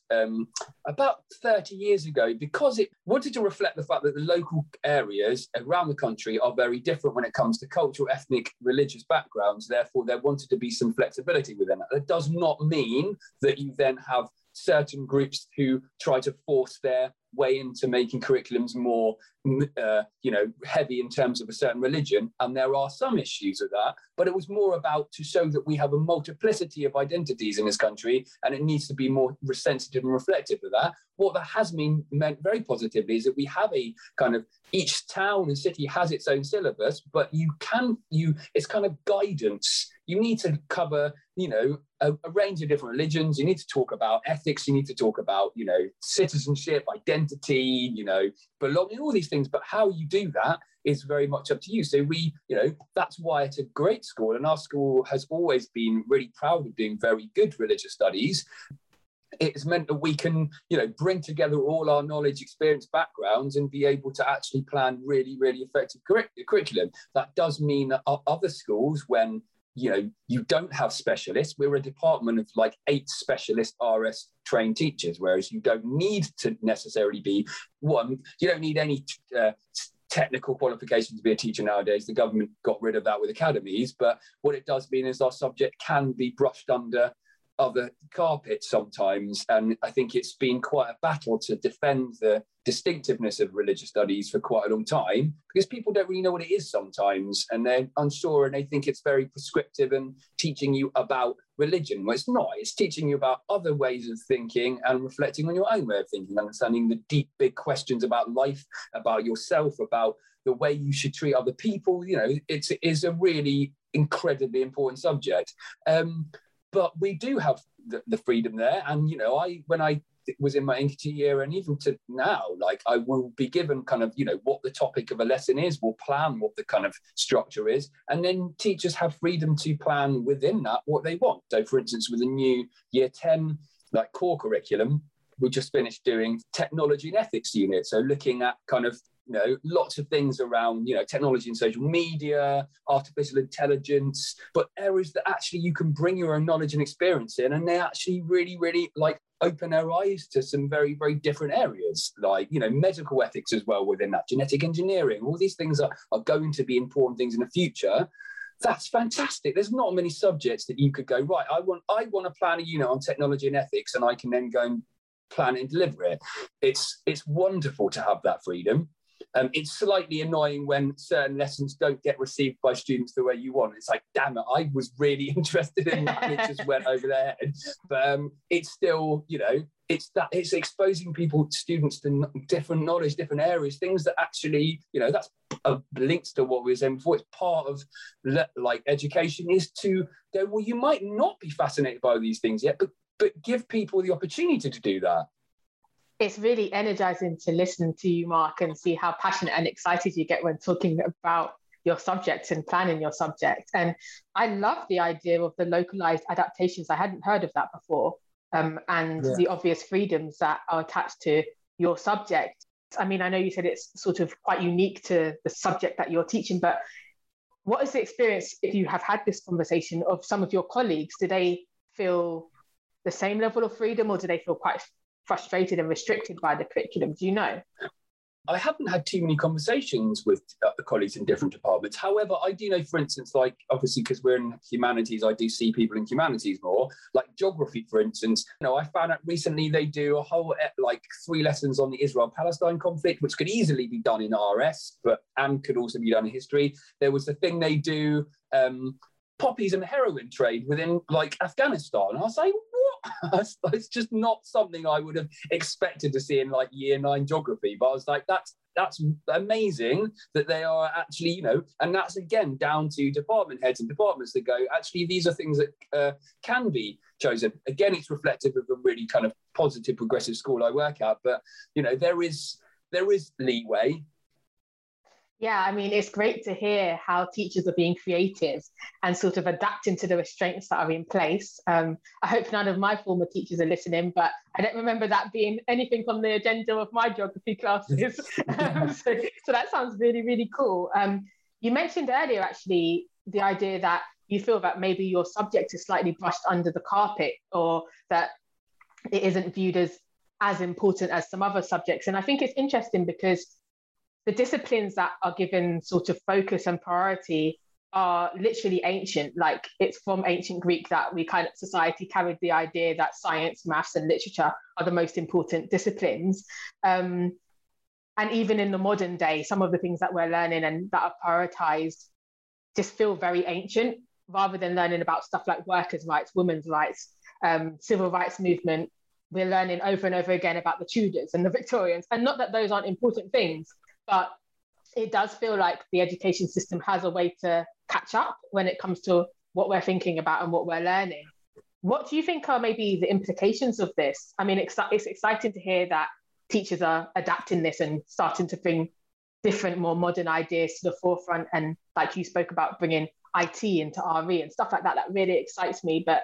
about 30 years ago, because it wanted to reflect the fact that the local areas around the country are very different when it comes to cultural, ethnic, religious backgrounds. Therefore, there wanted to be some flexibility within that. That does not mean that you then have certain groups who try to force their way into making curriculums more, heavy in terms of a certain religion. And there are some issues with that, but it was more about to show that we have a multiplicity of identities in this country, and it needs to be more sensitive and reflective of that. What that has meant very positively is that we have a kind of, each town and city has its own syllabus, but it's kind of guidance. You need to cover, a range of different religions. You need to talk about ethics. You need to talk about, citizenship, identity, belonging, all these things. But how you do that is very much up to you. So we, that's why it's a great school. And our school has always been really proud of doing very good religious studies. It's meant that we can, bring together all our knowledge, experience, backgrounds, and be able to actually plan really, really effective curriculum. That does mean that other schools, when you don't have specialists. We're a department of like 8 specialist RS trained teachers, whereas you don't need to necessarily be one. You don't need any technical qualification to be a teacher nowadays. The government got rid of that with academies. But what it does mean is our subject can be brushed under other carpets sometimes. And I think it's been quite a battle to defend the distinctiveness of religious studies for quite a long time, because people don't really know what it is sometimes, and they're unsure, and they think it's very prescriptive and teaching you about religion. Well, it's not. It's teaching you about other ways of thinking and reflecting on your own way of thinking, understanding the deep, big questions about life, about yourself, about the way you should treat other people. It is a really incredibly important subject. But we do have the freedom there. And, when I was in my NQT year, and even to now, like, I will be given kind of, what the topic of a lesson is, we'll plan what the kind of structure is. And then teachers have freedom to plan within that what they want. So, for instance, with the new year 10, like, core curriculum, we just finished doing technology and ethics unit. So looking at kind of, lots of things around, technology and social media, artificial intelligence, but areas that actually you can bring your own knowledge and experience in, and they actually really, really like open our eyes to some very, very different areas, like, medical ethics as well within that, genetic engineering, all these things are going to be important things in the future. That's fantastic. There's not many subjects that you could go, right, I want to plan a unit on technology and ethics, and I can then go and plan and deliver it. It's wonderful to have that freedom. It's slightly annoying when certain lessons don't get received by students the way you want. It's like, damn it, I was really interested in that, and it just went over their head. But it's still, it's exposing students to different knowledge, different areas, things that actually, that's links to what we were saying before. It's part of education is to go, well, you might not be fascinated by these things yet, but give people the opportunity to do that. It's really energizing to listen to you, Mark, and see how passionate and excited you get when talking about your subject and planning your subject. And I love the idea of the localized adaptations. I hadn't heard of that before, and the obvious freedoms that are attached to your subject. I mean, I know you said it's sort of quite unique to the subject that you're teaching, but what is the experience, if you have had this conversation, of some of your colleagues? Do they feel the same level of freedom, or do they feel quite frustrated and restricted by the curriculum? Do you know? I haven't had too many conversations with the colleagues in different departments. However, I do know, for instance, like, obviously, because we're in humanities, I do see people in humanities more, like geography, for instance. I found out recently they do a whole, 3 lessons on the Israel-Palestine conflict, which could easily be done in RS, and could also be done in history. There was the thing they do, poppies and heroin trade within, like, Afghanistan. And I was like, it's just not something I would have expected to see in like year 9 geography. But I was like, that's That's amazing that they are actually, you know, and that's again down to department heads and departments that go, actually, these are things that can be chosen. Again, it's reflective of the really kind of positive, progressive school I work at, but, you know, there is leeway. Yeah, I mean, it's great to hear how teachers are being creative and sort of adapting to the restraints that are in place. I hope none of my former teachers are listening, but I don't remember that being anything on the agenda of my geography classes. So that sounds really, really cool. You mentioned earlier, actually, the idea that you feel that maybe your subject is slightly brushed under the carpet, or that it isn't viewed as important as some other subjects. And I think it's interesting because the disciplines that are given sort of focus and priority are literally ancient. Like, it's from ancient Greek that we kind of, society carried the idea that science, maths and literature are the most important disciplines. And even in the modern day, some of the things that we're learning and that are prioritized just feel very ancient, rather than learning about stuff like workers' rights, women's rights, civil rights movement. We're learning over and over again about the Tudors and the Victorians, and not that those aren't important things, but it does feel like the education system has a way to catch up when it comes to what we're thinking about and what we're learning. What do you think are maybe the implications of this? I mean, it's exciting to hear that teachers are adapting this and starting to bring different, more modern ideas to the forefront. And like you spoke about, bringing IT into RE and stuff like that, that really excites me. But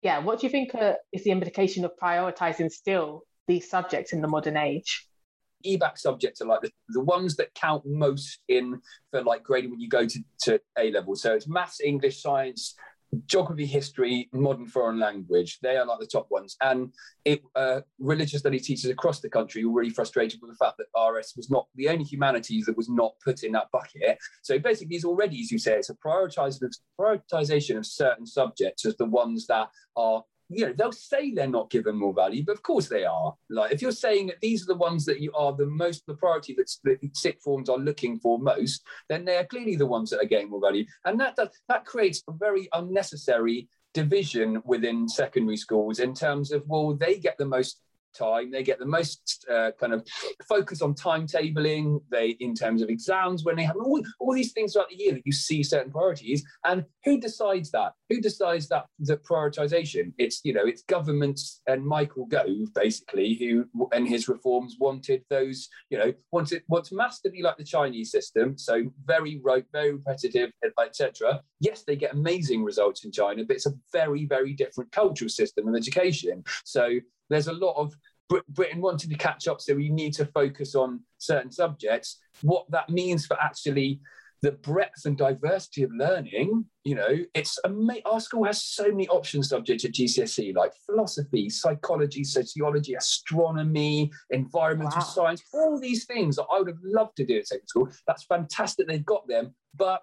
yeah, what do you think is the implication of prioritising still these subjects in the modern age? EBAC subjects are like the ones that count most in for like grading when you go to A level. So it's maths, English, science, geography, history, modern foreign language. They are like the top ones. And religious studies teachers across the country were really frustrated with the fact that RS was not the only humanities that was not put in that bucket. So basically, it's already, as you say, it's a prioritisation of certain subjects as the ones that are, you know, they'll say they're not given more value, but of course they are. Like, if you're saying that these are the ones that you are the most, the priority that sixth forms are looking for most, then they are clearly the ones that are getting more value. And that creates a very unnecessary division within secondary schools in terms of, well, they get the most time, they get the most kind of focus on timetabling, they in terms of exams, when they have all these things throughout the year that you see certain priorities. And who decides that? Who decides that the prioritization? It's, you know, it's governments and Michael Gove, basically, who and his reforms wanted those, you know, wants maths to be like the Chinese system, so very rote, very repetitive, etc. Yes, they get amazing results in China, but it's a very, very different cultural system of education. So there's a lot of Britain wanted to catch up, so we need to focus on certain subjects. What that means for actually the breadth and diversity of learning, you know, it's amazing. Our school has so many option subjects at GCSE, like philosophy, psychology, sociology, astronomy, environmental science, all these things that I would have loved to do at secondary school. That's fantastic they've got them, but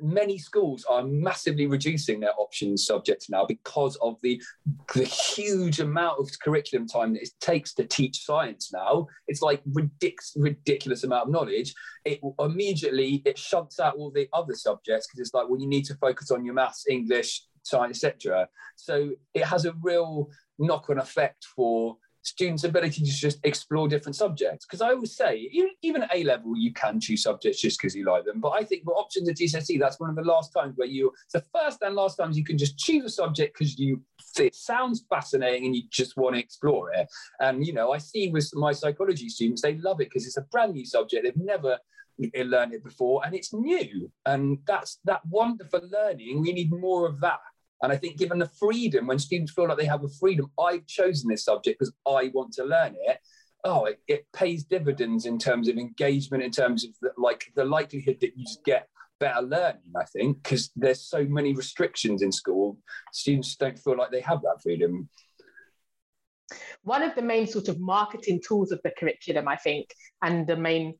many schools are massively reducing their options subjects now because of the huge amount of curriculum time that it takes to teach science now. It's like ridiculous amount of knowledge. It immediately shunts out all the other subjects because it's like, well, you need to focus on your maths, English, science, etc. So it has a real knock-on effect for students' ability to just explore different subjects. Because I always say, even at A level, you can choose subjects just because you like them. But I think with options at GCSE, that's one of the last times where it's the first and last times you can just choose a subject because it sounds fascinating and you just want to explore it. And, you know, I see with my psychology students, they love it because it's a brand new subject. They've never learned it before and it's new. And that's that wonderful learning. We need more of that. And I think given the freedom, when students feel like they have a freedom, I've chosen this subject because I want to learn it, it pays dividends in terms of engagement, in terms of the likelihood that you just get better learning, I think, because there's so many restrictions in school. Students don't feel like they have that freedom. One of the main sort of marketing tools of the curriculum, I think, and the main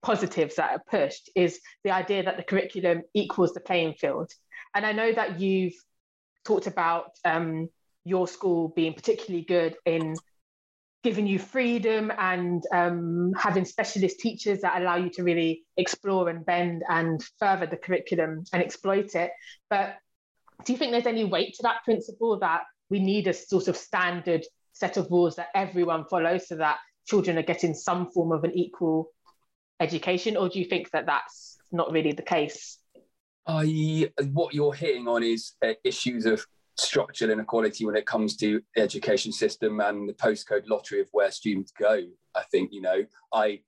positives that are pushed is the idea that the curriculum equals the playing field. And I know that you've talked about your school being particularly good in giving you freedom and having specialist teachers that allow you to really explore and bend and further the curriculum and exploit it. But do you think there's any weight to that principle that we need a sort of standard set of rules that everyone follows so that children are getting some form of an equal education, or do you think that that's not really the case? What you're hitting on is issues of structural inequality when it comes to the education system and the postcode lottery of where students go. I think, you know, I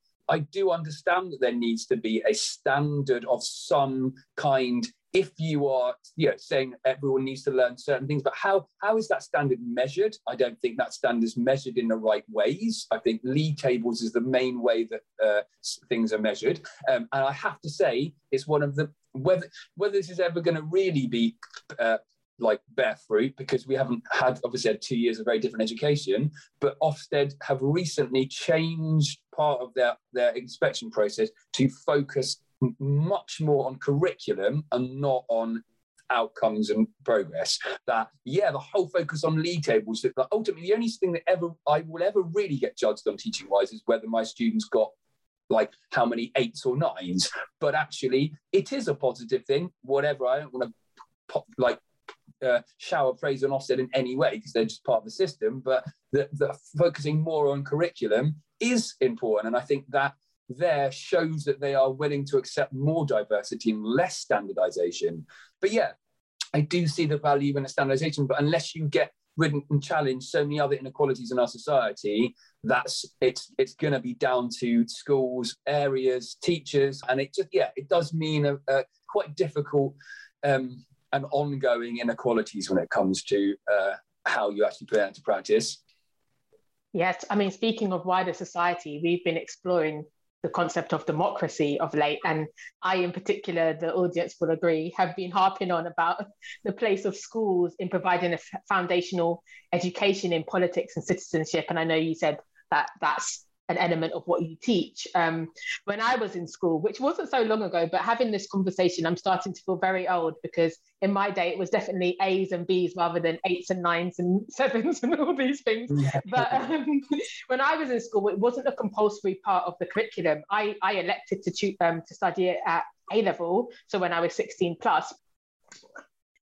do understand that there needs to be a standard of some kind if you are, you know, saying everyone needs to learn certain things, but how is that standard measured? I don't think that standard is measured in the right ways. I think league tables is the main way that things are measured. And I have to say, it's one of the, whether this is ever going to really be like bear fruit, because we haven't had, obviously had 2 years of very different education, but Ofsted have recently changed part of their inspection process to focus much more on curriculum and not on outcomes and progress. That, yeah, the whole focus on league tables, that ultimately the only thing that I will ever really get judged on teaching wise is whether my students got like how many 8s or 9s. But actually it is a positive thing, whatever. I don't want to shower praise on Ofsted in any way, because they're just part of the system, but the focusing more on curriculum is important. And I think that there shows that they are willing to accept more diversity and less standardization. But yeah, I do see the value in a standardization, but unless you get rid and challenge so many other inequalities in our society, it's going to be down to schools, areas, teachers. And it just, yeah, it does mean a quite difficult and ongoing inequalities when it comes to how you actually put that into practice. Yes, I mean, speaking of wider society, we've been exploring the concept of democracy of late, and I in particular, the audience will agree, have been harping on about the place of schools in providing a foundational education in politics and citizenship. And I know you said that that's an element of what you teach. When I was in school, which wasn't so long ago, but having this conversation, I'm starting to feel very old, because in my day, it was definitely A's and B's rather than 8s and 9s and 7s and all these things. Yeah. But when I was in school, it wasn't a compulsory part of the curriculum. I elected to study it at A level, so when I was 16 plus.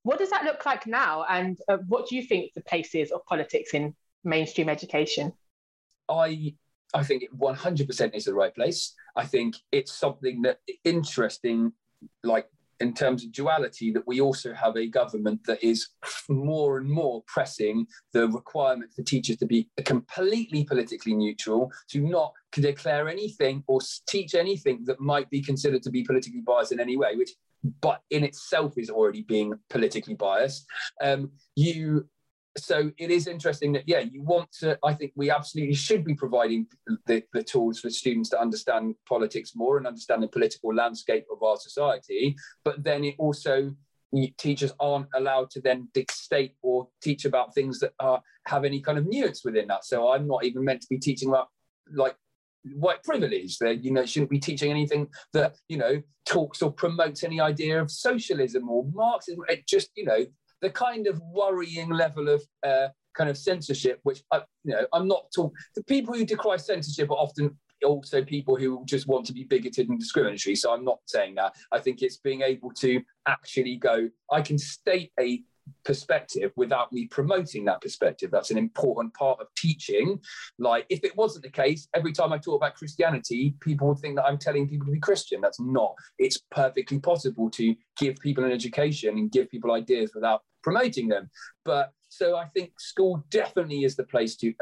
What does that look like now? And what do you think the place is of politics in mainstream education? I think it 100% is the right place. I think it's something that interesting, like in terms of duality, that we also have a government that is more and more pressing the requirement for teachers to be completely politically neutral, to not declare anything or teach anything that might be considered to be politically biased in any way, which but in itself is already being politically biased. So it is interesting that, yeah, you want to, I think we absolutely should be providing the tools for students to understand politics more and understand the political landscape of our society. But then it also, teachers aren't allowed to then dictate or teach about things that have any kind of nuance within that. So I'm not even meant to be teaching about, like, white privilege. They, you know, shouldn't be teaching anything that, you know, talks or promotes any idea of socialism or Marxism. It just, you know, the kind of worrying level of kind of censorship, which I'm not talking. The people who decry censorship are often also people who just want to be bigoted and discriminatory. So I'm not saying that. I think it's being able to actually go, I can state a perspective without me promoting that perspective. That's an important part of teaching. Like, if it wasn't the case, every time I talk about Christianity, people would think that I'm telling people to be Christian. That's not. It's perfectly possible to give people an education and give people ideas without promoting them. But so I think school definitely is the place to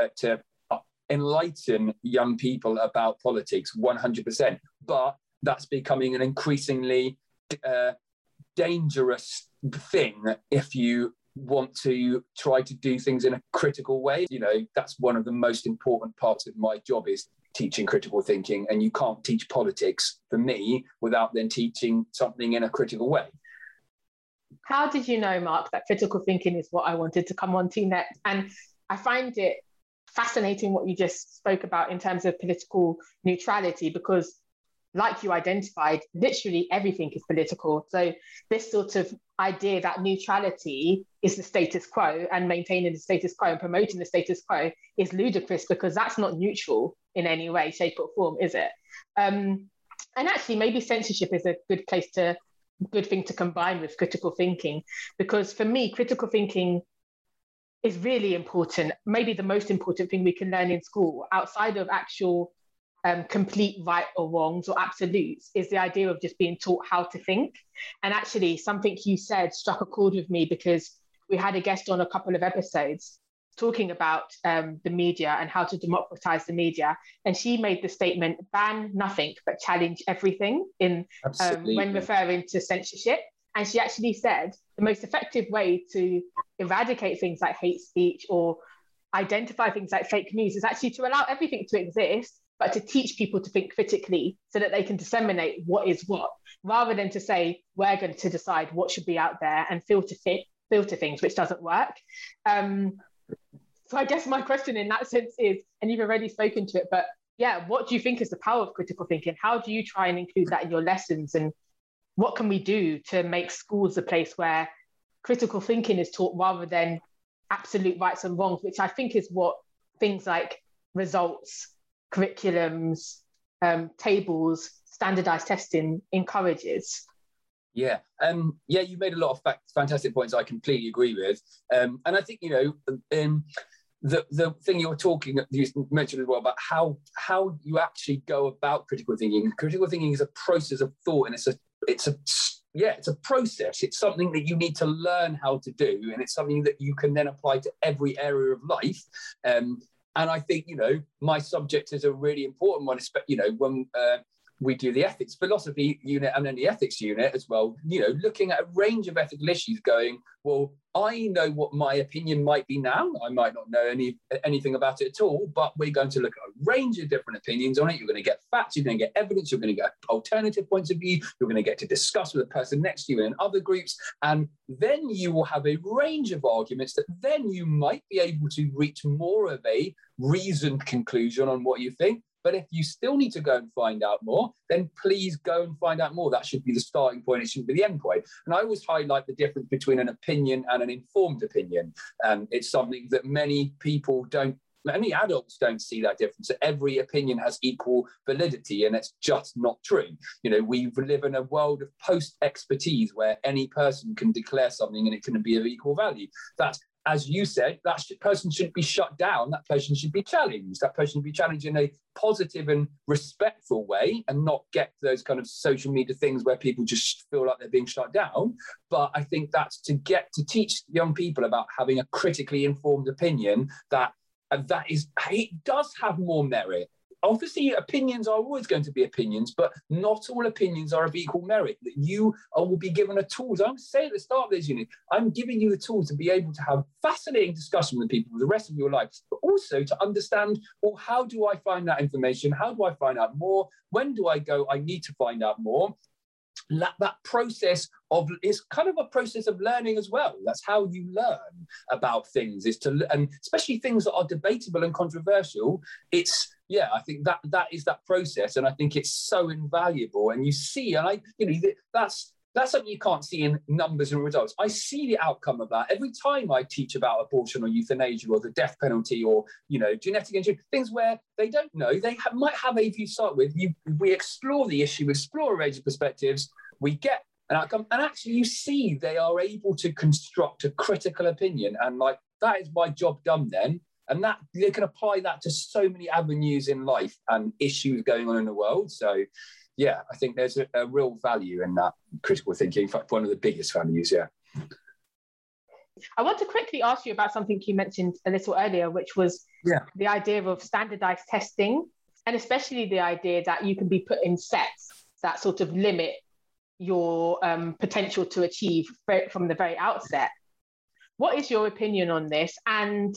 enlighten young people about politics, 100%. But that's becoming an increasingly dangerous thing if you want to try to do things in a critical way. You know, that's one of the most important parts of my job, is teaching critical thinking, and you can't teach politics for me without then teaching something in a critical way. How did you know, Mark, that critical thinking is what I wanted to come on to next? And I find it fascinating what you just spoke about in terms of political neutrality, because like you identified, literally everything is political. So this sort of idea that neutrality is the status quo, and maintaining the status quo and promoting the status quo, is ludicrous, because that's not neutral in any way, shape or form, is it? And actually, maybe censorship is a good thing to combine with critical thinking, because for me, critical thinking is really important, maybe the most important thing we can learn in school outside of actual complete right or wrongs or absolutes, is the idea of just being taught how to think. And actually something you said struck a chord with me, because we had a guest on a couple of episodes talking about the media and how to democratize the media. And she made the statement, ban nothing but challenge everything, in when referring to censorship. And she actually said the most effective way to eradicate things like hate speech or identify things like fake news is actually to allow everything to exist, but to teach people to think critically so that they can disseminate what is what, rather than to say, we're going to decide what should be out there and filter things, which doesn't work. So I guess my question in that sense is, and you've already spoken to it, but yeah, what do you think is the power of critical thinking? How do you try and include that in your lessons? And what can we do to make schools a place where critical thinking is taught rather than absolute rights and wrongs, which I think is what things like results, curriculums, tables, standardized testing encourages? Yeah. Yeah, you made a lot of fantastic points I completely agree with. And I think, the thing you mentioned as well about how you actually go about critical thinking. Critical thinking is a process of thought, and it's a process. It's something that you need to learn how to do, and it's something that you can then apply to every area of life. And I think, my subject is a really important one, especially, when we do the ethics philosophy unit and then the ethics unit as well, looking at a range of ethical issues, going, well, I know what my opinion might be now. I might not know anything about it at all, but we're going to look at a range of different opinions on it. You're going to get facts, you're going to get evidence, you're going to get alternative points of view, you're going to get to discuss with the person next to you and other groups. And then you will have a range of arguments that then you might be able to reach more of a reasoned conclusion on what you think. But if you still need to go and find out more, then please go and find out more. That should be the starting point. It shouldn't be the end point. And I always highlight the difference between an opinion and an informed opinion. It's something that many adults don't see that difference. Every opinion has equal validity, and it's just not true. We live in a world of post-expertise where any person can declare something and it can be of equal value. As you said, that person shouldn't be shut down. That person should be challenged. That person should be challenged in a positive and respectful way, and not get those kind of social media things where people just feel like they're being shut down. But I think that's to get to teach young people about having a critically informed opinion, it does have more merit. Obviously, opinions are always going to be opinions, but not all opinions are of equal merit. You will be given a tool. I'm saying at the start of this unit, I'm giving you the tool to be able to have fascinating discussion with people for the rest of your life, but also to understand, well, how do I find that information? How do I find out more? When do I go? I need to find out more. That process is kind of a process of learning as well. That's how you learn about things, and especially things that are debatable and controversial. I think that is that process, and I think it's so invaluable. And you see, that's something you can't see in numbers and results. I see the outcome of that every time I teach about abortion or euthanasia or the death penalty or, genetic engineering, things where they don't know. They might have a view to start with. We explore the issue, explore a range of perspectives. We get an outcome. And actually, you see they are able to construct a critical opinion. And that is my job done then. And that they can apply that to so many avenues in life and issues going on in the world. So, yeah, I think there's a real value in that critical thinking. In fact, one of the biggest values, yeah. I want to quickly ask you about something you mentioned a little earlier, which was the idea of standardized testing, and especially the idea that you can be put in sets that sort of limit your potential to achieve from the very outset. What is your opinion on this? And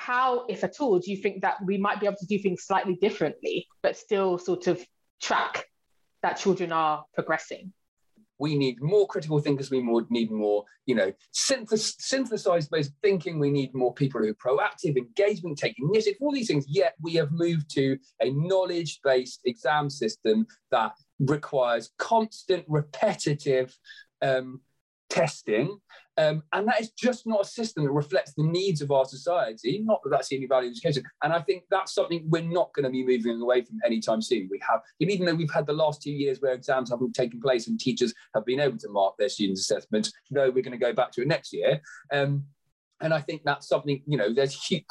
how, if at all, do you think that we might be able to do things slightly differently, but still sort of track that children are progressing? We need more critical thinkers. We need more, synthesized ways of thinking. We need more people who are proactive, engagement, taking initiative, all these things. Yet we have moved to a knowledge-based exam system that requires constant, repetitive testing. And that is just not a system that reflects the needs of our society, not that that's the only value of education. And I think that's something we're not going to be moving away from anytime soon. Even though we've had the last 2 years where exams haven't taken place and teachers have been able to mark their students' assessments, no, we're going to go back to it next year. And I think that's something, you know,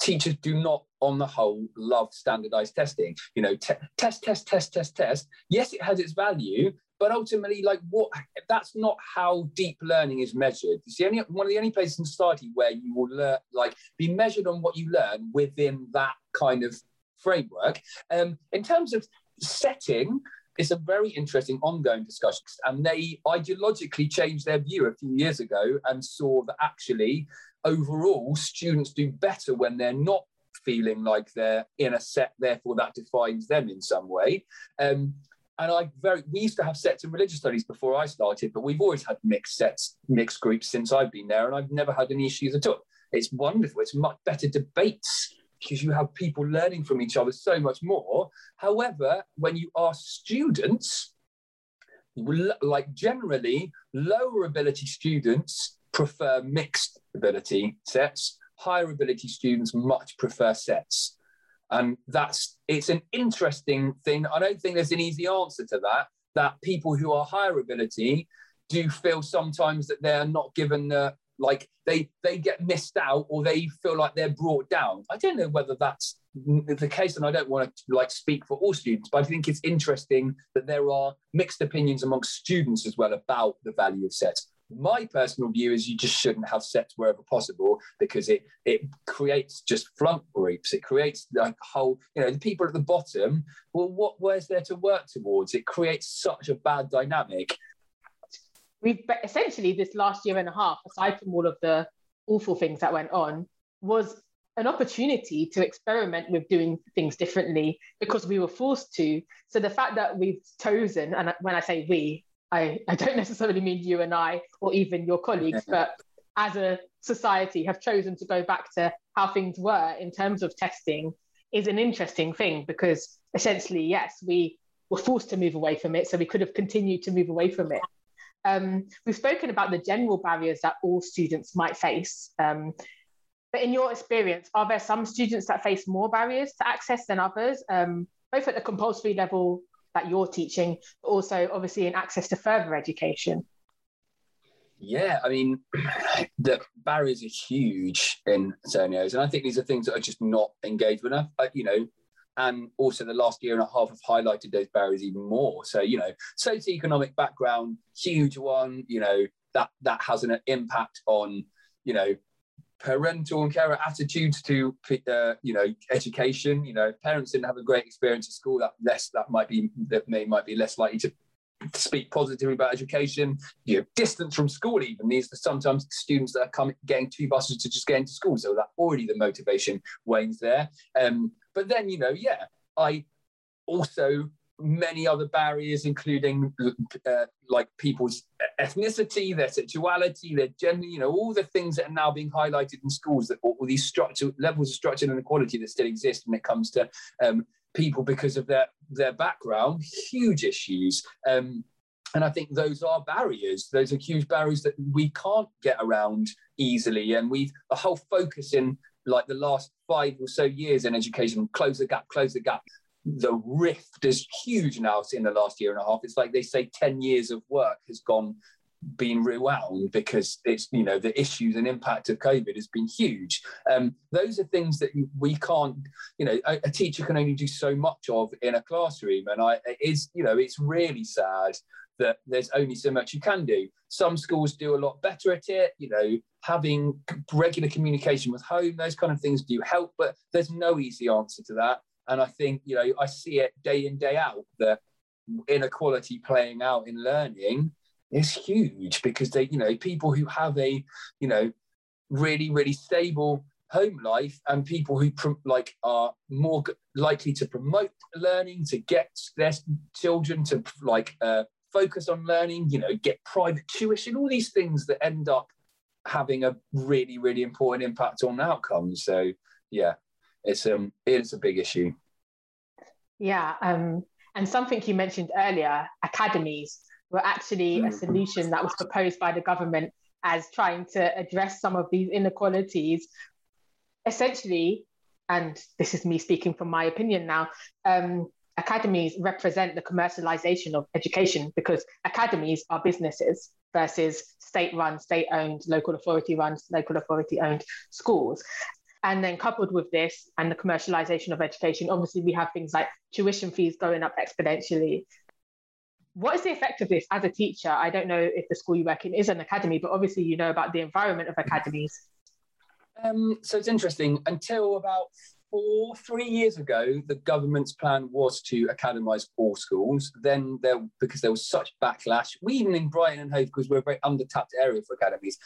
teachers do not, on the whole, love standardized testing. You know, test. Yes, it has its value, but ultimately, like, what? That's not how deep learning is measured. It's the only one of the only places in society where you will learn, like, be measured on what you learn within that kind of framework. In terms of setting, it's a very interesting ongoing discussion, and they ideologically changed their view a few years ago and saw that actually, overall, students do better when they're not feeling like they're in a set, therefore that defines them in some way. We used to have sets in religious studies before I started, but we've always had mixed sets, mixed groups since I've been there, and I've never had any issues at all. It's wonderful. It's much better debates because you have people learning from each other so much more. However, when you ask students, like generally, lower ability students prefer mixed ability sets, higher ability students much prefer sets. And it's an interesting thing. I don't think there's an easy answer to that people who are higher ability do feel sometimes that they're not given the, like they get missed out or they feel like they're brought down. I don't know whether that's the case, and I don't want to like speak for all students, but I think it's interesting that there are mixed opinions amongst students as well about the value of sets. My personal view is you just shouldn't have sets wherever possible because it creates just flunk groups. It creates like whole, you know, the people at the bottom, well, where's there to work towards? It creates such a bad dynamic. We've essentially this last year and a half, aside from all of the awful things that went on, was an opportunity to experiment with doing things differently because we were forced to. So the fact that we've chosen, and when I say we, I don't necessarily mean you and I or even your colleagues, but as a society have chosen to go back to how things were in terms of testing is an interesting thing because essentially, yes, we were forced to move away from it. So we could have continued to move away from it. We've spoken about the general barriers that all students might face. But in your experience, are there some students that face more barriers to access than others, both at the compulsory level that you're teaching, but also obviously in access to further education? Yeah, I mean, the barriers are huge in certain areas. And I think these are things that are just not engaged with enough, you know, and also the last year and a half have highlighted those barriers even more. So, you know, socioeconomic background, huge one, you know, that has an impact on, you know, parental and carer attitudes to, you know, education. You know, if parents didn't have a great experience at school, that might be less likely to speak positively about education. You know, distance from school even means that sometimes students that are getting two buses to just get into school, so that already the motivation wanes there. But then, you know, yeah, I also many other barriers, including like people's ethnicity, their sexuality, their gender, you know, all the things that are now being highlighted in schools, that all these levels of structural inequality that still exist when it comes to people because of their background, huge issues. And I think those are barriers. Those are huge barriers that we can't get around easily. And the whole focus in like the last 5 or so years in education, close the gap. The rift is huge now in the last year and a half. It's like they say 10 years of work has been rewound because it's, you know, the issues and impact of COVID has been huge. Those are things that we can't, you know, a teacher can only do so much of in a classroom. And it's really sad that there's only so much you can do. Some schools do a lot better at it, you know, having regular communication with home, those kind of things do help, but there's no easy answer to that. And I think, you know, I see it day in, day out, the inequality playing out in learning is huge because they, you know, people who have a, you know, really, really stable home life and people who like are more likely to promote learning, to get their children to like focus on learning, you know, get private tuition, all these things that end up having a really, really important impact on outcomes. So, yeah. It's a big issue. Yeah. And something you mentioned earlier, academies were actually a solution that was proposed by the government as trying to address some of these inequalities. Essentially, and this is me speaking from my opinion now, academies represent the commercialization of education because academies are businesses. versus state-run, state-owned, local authority-owned schools. And then coupled with this and the commercialization of education, obviously we have things like tuition fees going up exponentially. What is the effect of this as a teacher? I don't know if the school you work in is an academy, but obviously you know about the environment of academies. So it's interesting. Until about 3 years ago, the government's plan was to academise all schools. Then, because there was such backlash, we even in Brighton and Hove, because we're a very undertapped area for academies,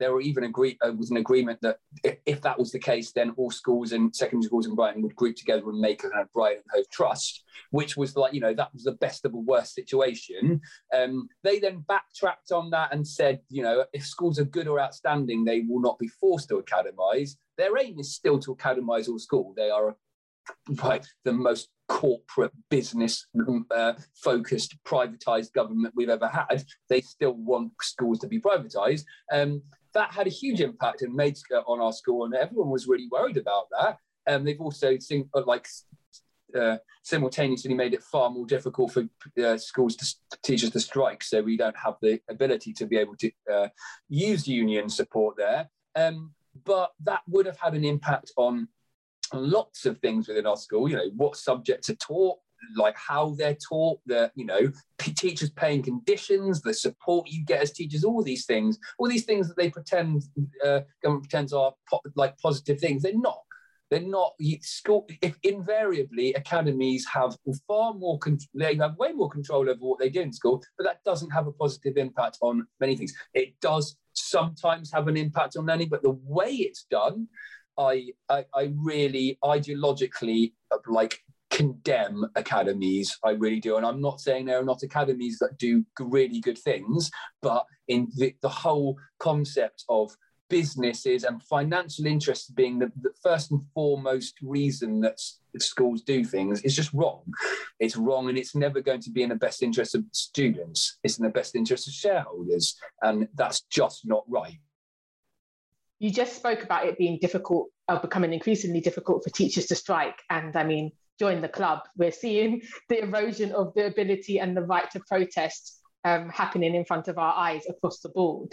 there was an agreement that if that was the case, then all schools and secondary schools in Brighton would group together and make a kind of Brighton and Hove Trust, which was like, you know, that was the best of the worst situation. They then backtracked on that and said, you know, if schools are good or outstanding, they will not be forced to academise. Their aim is still to academise all school. They are the most corporate, business-focused, privatised government we've ever had. They still want schools to be privatised. That had a huge impact and made on our school, and everyone was really worried about that. They've also simultaneously made it far more difficult for schools to teachers to strike, so we don't have the ability to be able to use union support there. But that would have had an impact on lots of things within our school, you know, what subjects are taught, like how they're taught, the, you know, teachers' paying conditions, the support you get as teachers, all these things that they pretend, government pretends are like positive things. They're not. Invariably, academies have far more, they have way more control over what they do in school, but that doesn't have a positive impact on many things. It does sometimes have an impact on learning, but the way it's done, I really ideologically condemn academies. I really do. And I'm not saying there are not academies that do really good things, but in the whole concept of businesses and financial interests being the first and foremost reason that schools do things is just wrong. It's wrong, and it's never going to be in the best interest of students. It's in the best interest of shareholders, and that's just not right. You just spoke about it being difficult, becoming increasingly difficult for teachers to strike, and I mean, join the club. We're seeing the erosion of the ability and the right to protest happening in front of our eyes across the board.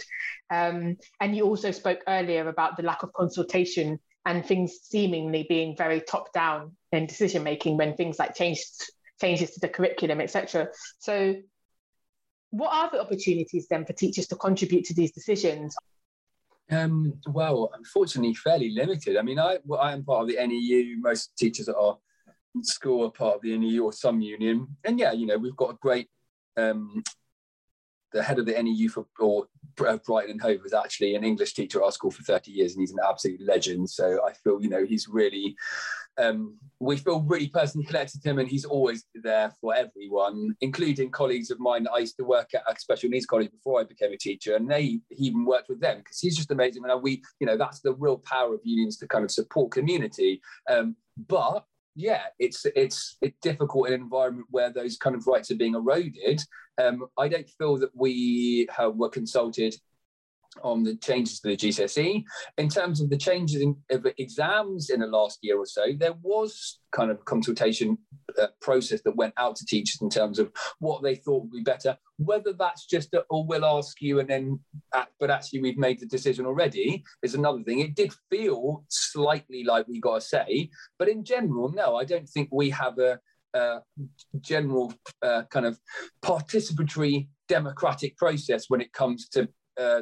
And you also spoke earlier about the lack of consultation and things seemingly being very top-down in decision-making when things like changes to the curriculum, etc. So what are the opportunities then for teachers to contribute to these decisions? Well, unfortunately, fairly limited. I mean, I am part of the NEU. Most teachers at our school are part of the NEU or some union. And yeah, you know, we've got a great... the head of the NEU for Brighton and Hove was actually an English teacher at our school for 30 years, and he's an absolute legend. So I feel, you know, he's really, we feel really personally connected to him, and he's always there for everyone, including colleagues of mine that I used to work at a special needs college before I became a teacher, and he even worked with them because he's just amazing. And we, you know, that's the real power of unions to kind of support community. But yeah, it's difficult in an environment where those kind of rights are being eroded. I don't feel that we were consulted on the changes to the GCSE. In terms of the changes of exams in the last year or so, there was kind of consultation process that went out to teachers in terms of what they thought would be better, whether that's just we'll ask you and then, but actually we've made the decision already is another thing. It did feel slightly like we got a say, but in general, no, I don't think we have a general kind of participatory democratic process when it comes to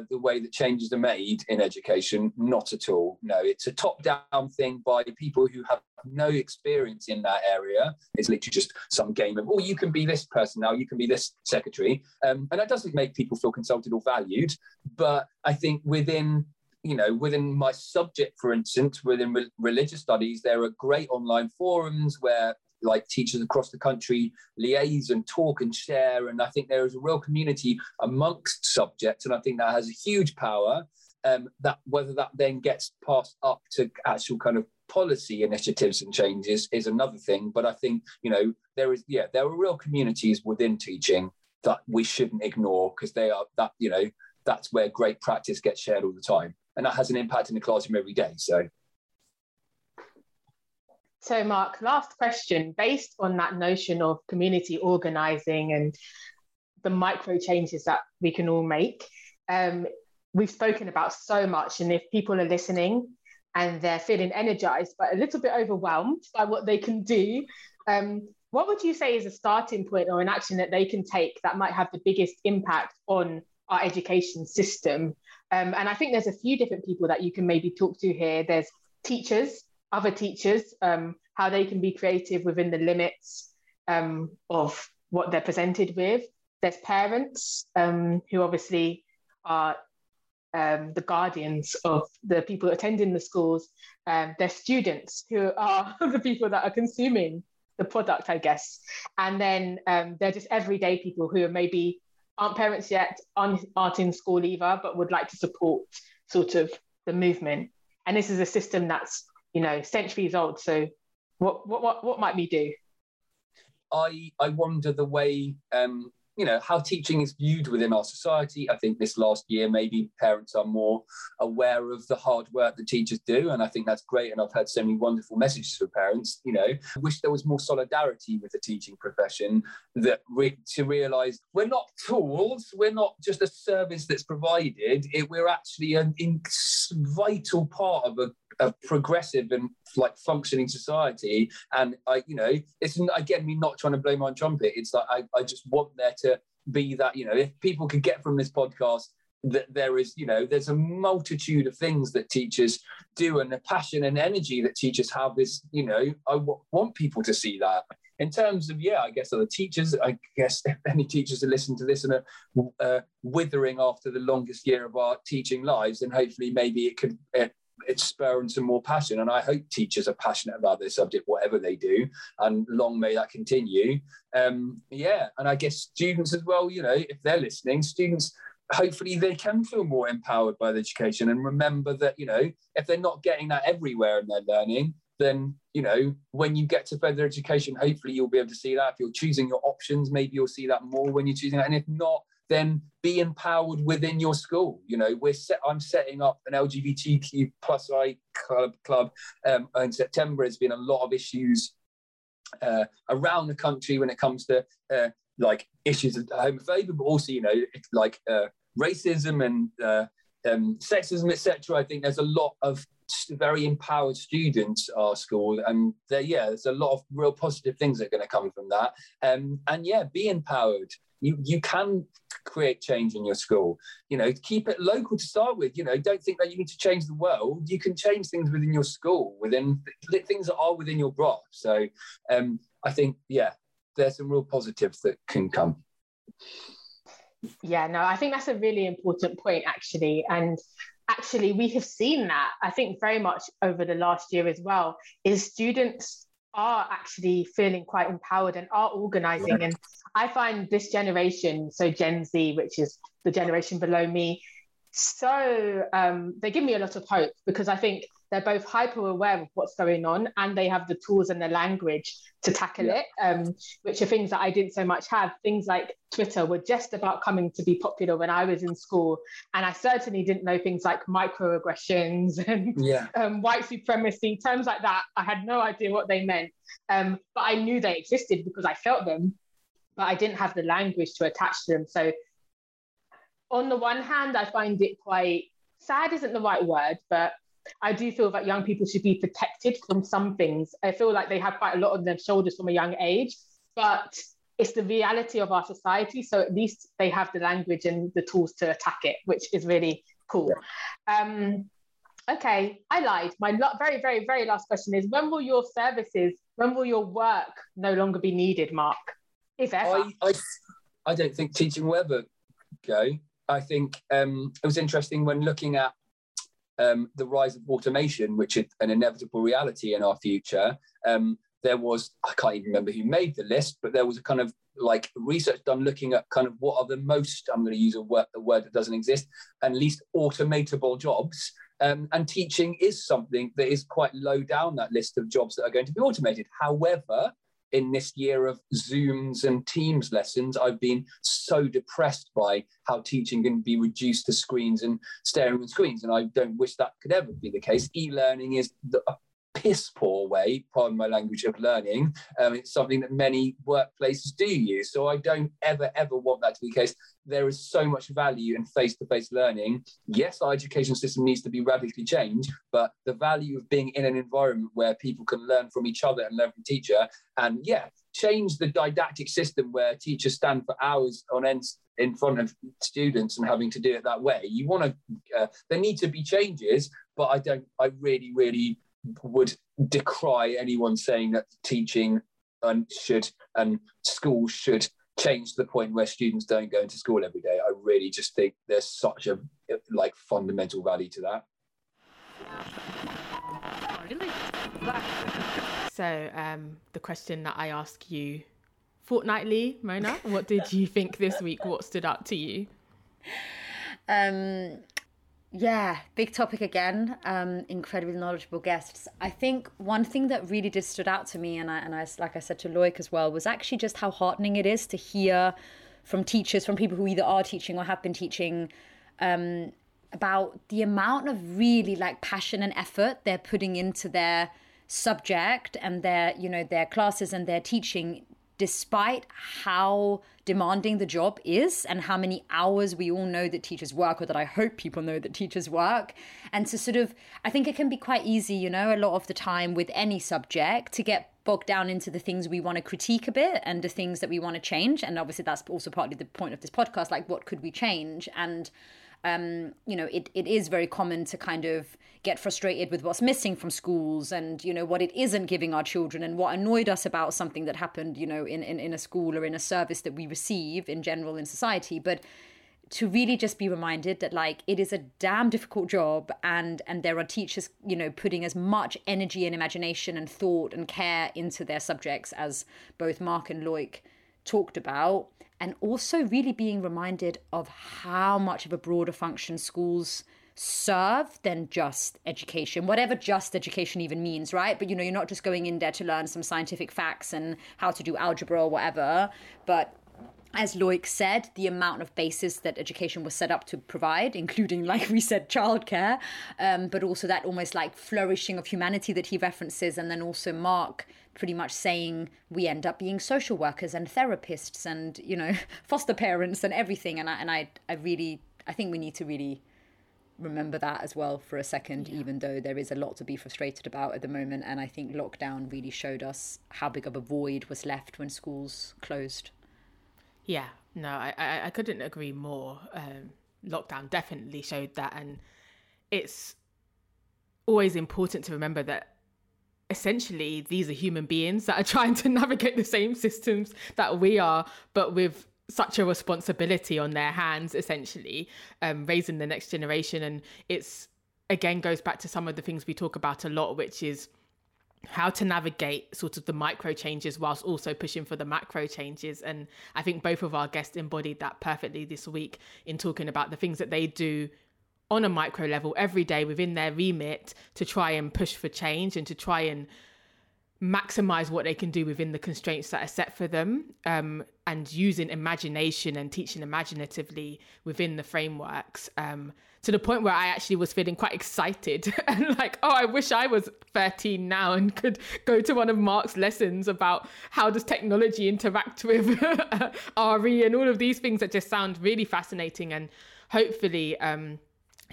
the way that changes are made in education. Not at all. No, it's a top-down thing by people who have no experience in that area. It's literally just some game of, oh, you can be this person now, you can be this secretary. And that doesn't make people feel consulted or valued. But I think within my subject, for instance, within religious studies, there are great online forums where teachers across the country liaise and talk and share. And I think there is a real community amongst subjects. And I think that has a huge power, that whether that then gets passed up to actual kind of policy initiatives and changes is another thing. But I think, you know, there are real communities within teaching that we shouldn't ignore, because they are that, you know, that's where great practice gets shared all the time. And that has an impact in the classroom every day. So, Mark, last question. Based on that notion of community organising and the micro changes that we can all make. We've spoken about so much, and if people are listening and they're feeling energized but a little bit overwhelmed by what they can do, what would you say is a starting point or an action that they can take that might have the biggest impact on our education system? And I think there's a few different people that you can maybe talk to here. There's teachers, other teachers, how they can be creative within the limits of what they're presented with. There's parents, who obviously are the guardians of the people attending the schools. There's students, who are the people that are consuming the product, I guess. And then they're just everyday people who are maybe aren't parents yet, aren't in school either, but would like to support sort of the movement. And this is a system that's, you know, centuries old. So what might we do? I wonder the way, you know, how teaching is viewed within our society. I think this last year, maybe parents are more aware of the hard work that teachers do. And I think that's great. And I've heard so many wonderful messages from parents. You know, I wish there was more solidarity with the teaching profession, that to realise we're not tools, we're not just a service that's provided. We're actually an vital part of a progressive and like functioning society. And I, you know, it's again me not trying to blow my own trumpet. It's like I just want there to be that, you know, if people could get from this podcast that there is, you know, there's a multitude of things that teachers do, and the passion and energy that teachers have is, you know, I want people to see that. In terms of, yeah, I guess other teachers, I guess if any teachers that listen to this and are withering after the longest year of our teaching lives, and hopefully maybe it could it's spurring some more passion. And I hope teachers are passionate about their subject, whatever they do, and long may that continue. Yeah, and I guess students as well, you know, if they're listening, students, hopefully they can feel more empowered by the education, and remember that, you know, if they're not getting that everywhere in their learning, then, you know, when you get to further education, hopefully you'll be able to see that. If you're choosing your options, maybe you'll see that more when you're choosing that. And if not, then be empowered within your school. You know, I'm setting up an LGBTQ plus I club in September. There's been a lot of issues around the country when it comes to like issues of homophobia, but also, you know, like racism and sexism, etc. I think there's a lot of very empowered students at our school, and there's a lot of real positive things that are going to come from that. And yeah, be empowered. You can create change in your school. You know, keep it local to start with. You know, don't think that you need to change the world. You can change things within your school, within things that are within your grasp. So I think, yeah, there's some real positives that can come. Yeah, no, I think that's a really important point, actually. And actually, we have seen that, I think, very much over the last year as well, is students are actually feeling quite empowered and are organising. And I find this generation, so Gen Z, which is the generation below me, so they give me a lot of hope, because I think they're both hyper aware of what's going on, and they have the tools and the language to tackle it, which are things that I didn't so much have. Things like Twitter were just about coming to be popular when I was in school, and I certainly didn't know things like microaggressions and white supremacy, terms like that. I had no idea what they meant, but I knew they existed because I felt them, but I didn't have the language to attach to them. So on the one hand, I find it quite sad, isn't the right word, but I do feel that young people should be protected from some things. I feel like they have quite a lot on their shoulders from a young age, but it's the reality of our society. So at least they have the language and the tools to attack it, which is really cool. Yeah. Okay, I lied. My very, very, very last question is, when will your work no longer be needed, Mark? If ever. I don't think teaching will ever go. I think it was interesting when looking at the rise of automation, which is an inevitable reality in our future. There was, I can't even remember who made the list, but there was a kind of like research done looking at kind of what are the most, I'm going to use a word that doesn't exist, and least automatable jobs. And teaching is something that is quite low down that list of jobs that are going to be automated. However, in this year of Zooms and Teams lessons, I've been so depressed by how teaching can be reduced to screens and staring at screens. And I don't wish that could ever be the case. E-learning is a piss poor way, pardon my language, of learning. It's something that many workplaces do use. So I don't ever, ever want that to be the case. There is so much value in face-to-face learning. Yes, our education system needs to be radically changed, but the value of being in an environment where people can learn from each other and learn from teacher, and yeah, change the didactic system where teachers stand for hours on end in front of students and having to do it that way. You want to, there need to be changes, but I really, really would decry anyone saying that teaching and schools should change to the point where students don't go into school every day. I really just think there's such a fundamental value to that. So the question that I ask you fortnightly, Mona, what did you think this week? What stood out to you? Yeah, big topic again. Incredibly knowledgeable guests. I think one thing that really did stood out to me, and I like I said to Loic as well, was actually just how heartening it is to hear from teachers, from people who either are teaching or have been teaching, about the amount of really like passion and effort they're putting into their subject and their, you know, their classes and their teaching, despite how demanding the job is and how many hours we all know that teachers work, or that I hope people know that teachers work. And to sort of, I think it can be quite easy, you know, a lot of the time with any subject, to get bogged down into the things we want to critique a bit and the things that we want to change. And obviously that's also partly the point of this podcast, like what could we change? And you know, it is very common to kind of get frustrated with what's missing from schools and, you know, what it isn't giving our children and what annoyed us about something that happened, you know, in a school or in a service that we receive in general in society. But to really just be reminded that, like, it is a damn difficult job, and there are teachers, you know, putting as much energy and imagination and thought and care into their subjects as both Mark and Loic talked about. And also really being reminded of how much of a broader function schools serve than just education, whatever just education even means, right? But, you know, you're not just going in there to learn some scientific facts and how to do algebra or whatever. But as Loic said, the amount of bases that education was set up to provide, including, like we said, childcare, but also that almost like flourishing of humanity that he references. And then also Mark pretty much saying we end up being social workers and therapists and, you know, foster parents and everything. And I think we need to really remember that as well for a second, yeah. Even though there is a lot to be frustrated about at the moment. And I think lockdown really showed us how big of a void was left when schools closed. Yeah, no, I couldn't agree more. Lockdown definitely showed that. And it's always important to remember that essentially these are human beings that are trying to navigate the same systems that we are, but with such a responsibility on their hands, essentially, raising the next generation. And it's, again, goes back to some of the things we talk about a lot, which is how to navigate sort of the micro changes whilst also pushing for the macro changes. And I think both of our guests embodied that perfectly this week in talking about the things that they do on a micro level every day within their remit to try and push for change and to try and maximise what they can do within the constraints that are set for them, and using imagination and teaching imaginatively within the frameworks, to the point where I actually was feeling quite excited and like, oh, I wish I was 13 now and could go to one of Mark's lessons about how does technology interact with RE and all of these things that just sound really fascinating. And hopefully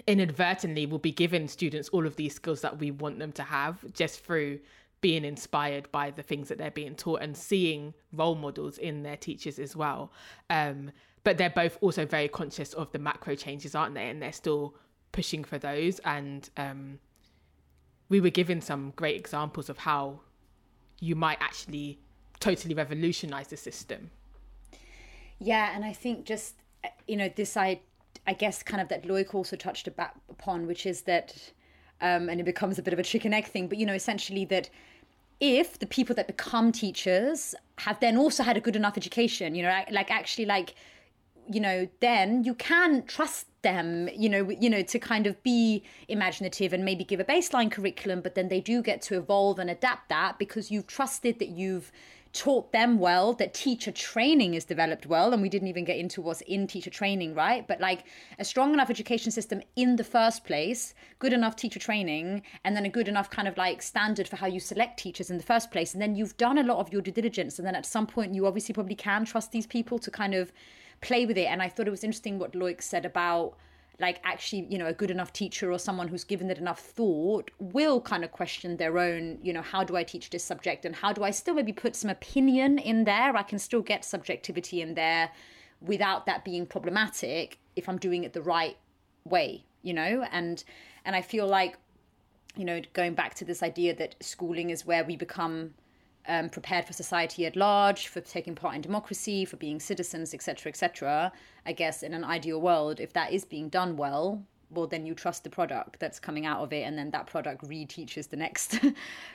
inadvertently we'll be giving students all of these skills that we want them to have just through being inspired by the things that they're being taught and seeing role models in their teachers as well. But they're both also very conscious of the macro changes, aren't they? And they're still pushing for those. And we were given some great examples of how you might actually totally revolutionise the system. Yeah, and I think just, you know, this I guess kind of that Loic also touched upon, which is that, and it becomes a bit of a chicken egg thing, but, you know, essentially that if the people that become teachers have then also had a good enough education, you know, like actually like you know, then you can trust them, you know, to kind of be imaginative and maybe give a baseline curriculum, but then they do get to evolve and adapt that because you've trusted that you've taught them well, that teacher training is developed well, and we didn't even get into what's in teacher training, right? But like a strong enough education system in the first place, good enough teacher training, and then a good enough kind of like standard for how you select teachers in the first place. And then you've done a lot of your due diligence. And then at some point, you obviously probably can trust these people to kind of play with it. And I thought it was interesting what Loic said about like actually, you know, a good enough teacher or someone who's given it enough thought will kind of question their own, you know, how do I teach this subject and how do I still maybe put some opinion in there? I can still get subjectivity in there without that being problematic if I'm doing it the right way, you know? And I feel like, you know, going back to this idea that schooling is where we become prepared for society at large, for taking part in democracy, for being citizens, et cetera, I guess in an ideal world, if that is being done well, then you trust the product that's coming out of it, and then that product reteaches the next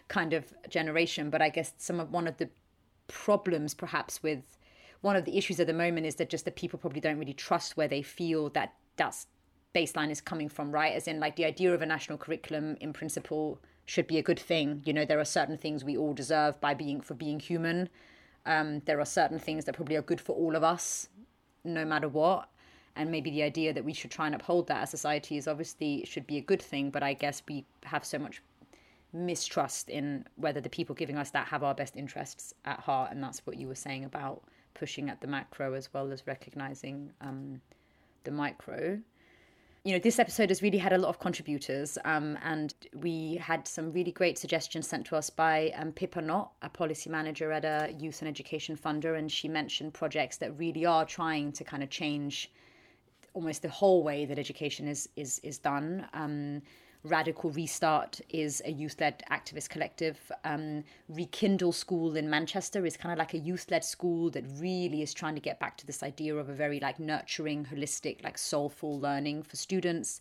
kind of generation. But I guess one of the issues at the moment is that just the people probably don't really trust where they feel that that's baseline is coming from, right? As in like the idea of a national curriculum in principle should be a good thing. You know, there are certain things we all deserve for being human. There are certain things that probably are good for all of us, no matter what. And maybe the idea that we should try and uphold that as society is obviously should be a good thing. But I guess we have so much mistrust in whether the people giving us that have our best interests at heart. And that's what you were saying about pushing at the macro as well as recognizing the micro. You know, this episode has really had a lot of contributors and we had some really great suggestions sent to us by Pippa Knott, a policy manager at a youth and education funder, and she mentioned projects that really are trying to kind of change almost the whole way that education is done. Radical Restart is a youth-led activist collective. Rekindle School in Manchester is kind of like a youth-led school that really is trying to get back to this idea of a very like nurturing, holistic, like soulful learning for students.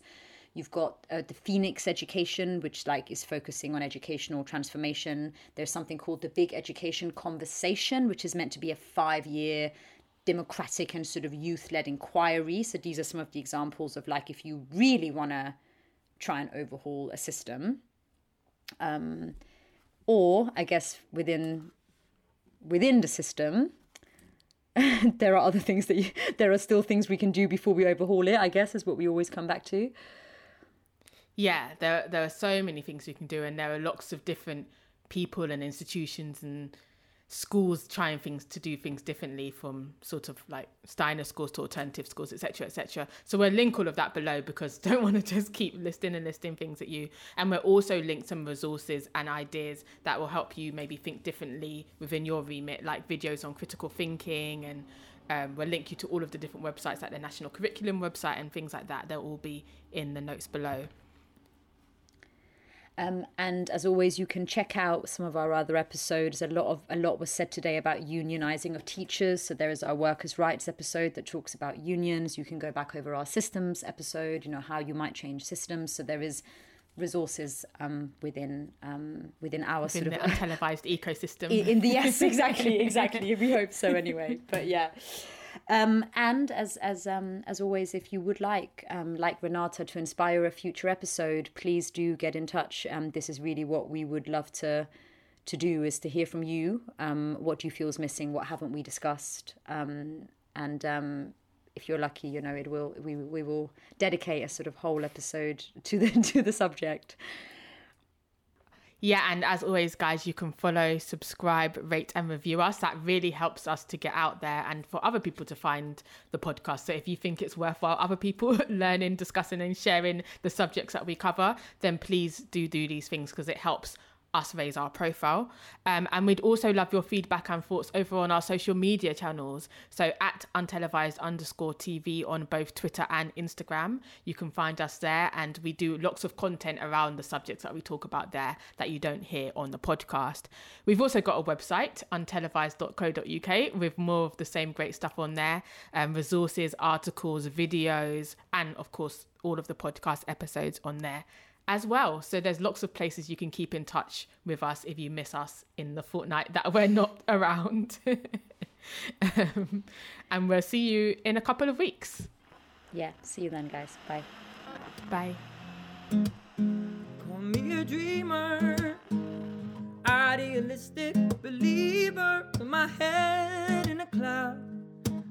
You've got the Phoenix Education, which like is focusing on educational transformation. There's something called the Big Education Conversation, which is meant to be a 5-year democratic and sort of youth-led inquiry. So these are some of the examples of like if you really want to try and overhaul a system, or I guess within the system, there are other things that there are still things we can do before we overhaul it, I guess, is what we always come back to. Yeah, there are so many things we can do, and there are lots of different people and institutions and schools trying things to do things differently, from sort of like Steiner schools to alternative schools, etc, etc. So we'll link all of that below, because don't want to just keep listing things at you, and we'll also link some resources and ideas that will help you maybe think differently within your remit, like videos on critical thinking, and we'll link you to all of the different websites like the National Curriculum website and things like that. They'll all be in the notes below. And as always, you can check out some of our other episodes. A lot was said today about unionising of teachers. So there is our workers' rights episode that talks about unions. You can go back over our systems episode, you know, how you might change systems. So there is resources within the Untelevised ecosystem. Yes, exactly. We hope so anyway. But yeah. And as always, if you would like Renata, to inspire a future episode, please do get in touch. This is really what we would love to do, is to hear from you. What do you feel is missing? What haven't we discussed? And if you're lucky, you know, we will dedicate a sort of whole episode to the subject. Yeah, and as always, guys, you can follow, subscribe, rate and review us. That really helps us to get out there and for other people to find the podcast. So if you think it's worthwhile other people learning, discussing and sharing the subjects that we cover, then please do these things, because it helps us raise our profile. And we'd also love your feedback and thoughts over on our social media channels. So at @untelevised_TV on both Twitter and Instagram, you can find us there. And we do lots of content around the subjects that we talk about there that you don't hear on the podcast. We've also got a website, untelevised.co.uk, with more of the same great stuff on there, resources, articles, videos, and of course, all of the podcast episodes on there as well. So there's lots of places you can keep in touch with us if you miss us in the fortnight that we're not around. And we'll see you in a couple of weeks. Yeah, see you then, guys. Bye. Bye. Call me a dreamer, idealistic believer, with my head in a cloud.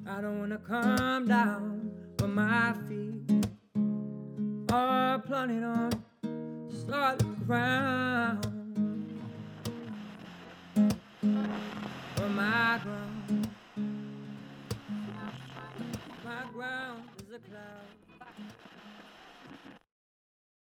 I don't want to come down, but my feet are planted on solid ground. My ground is a cloud.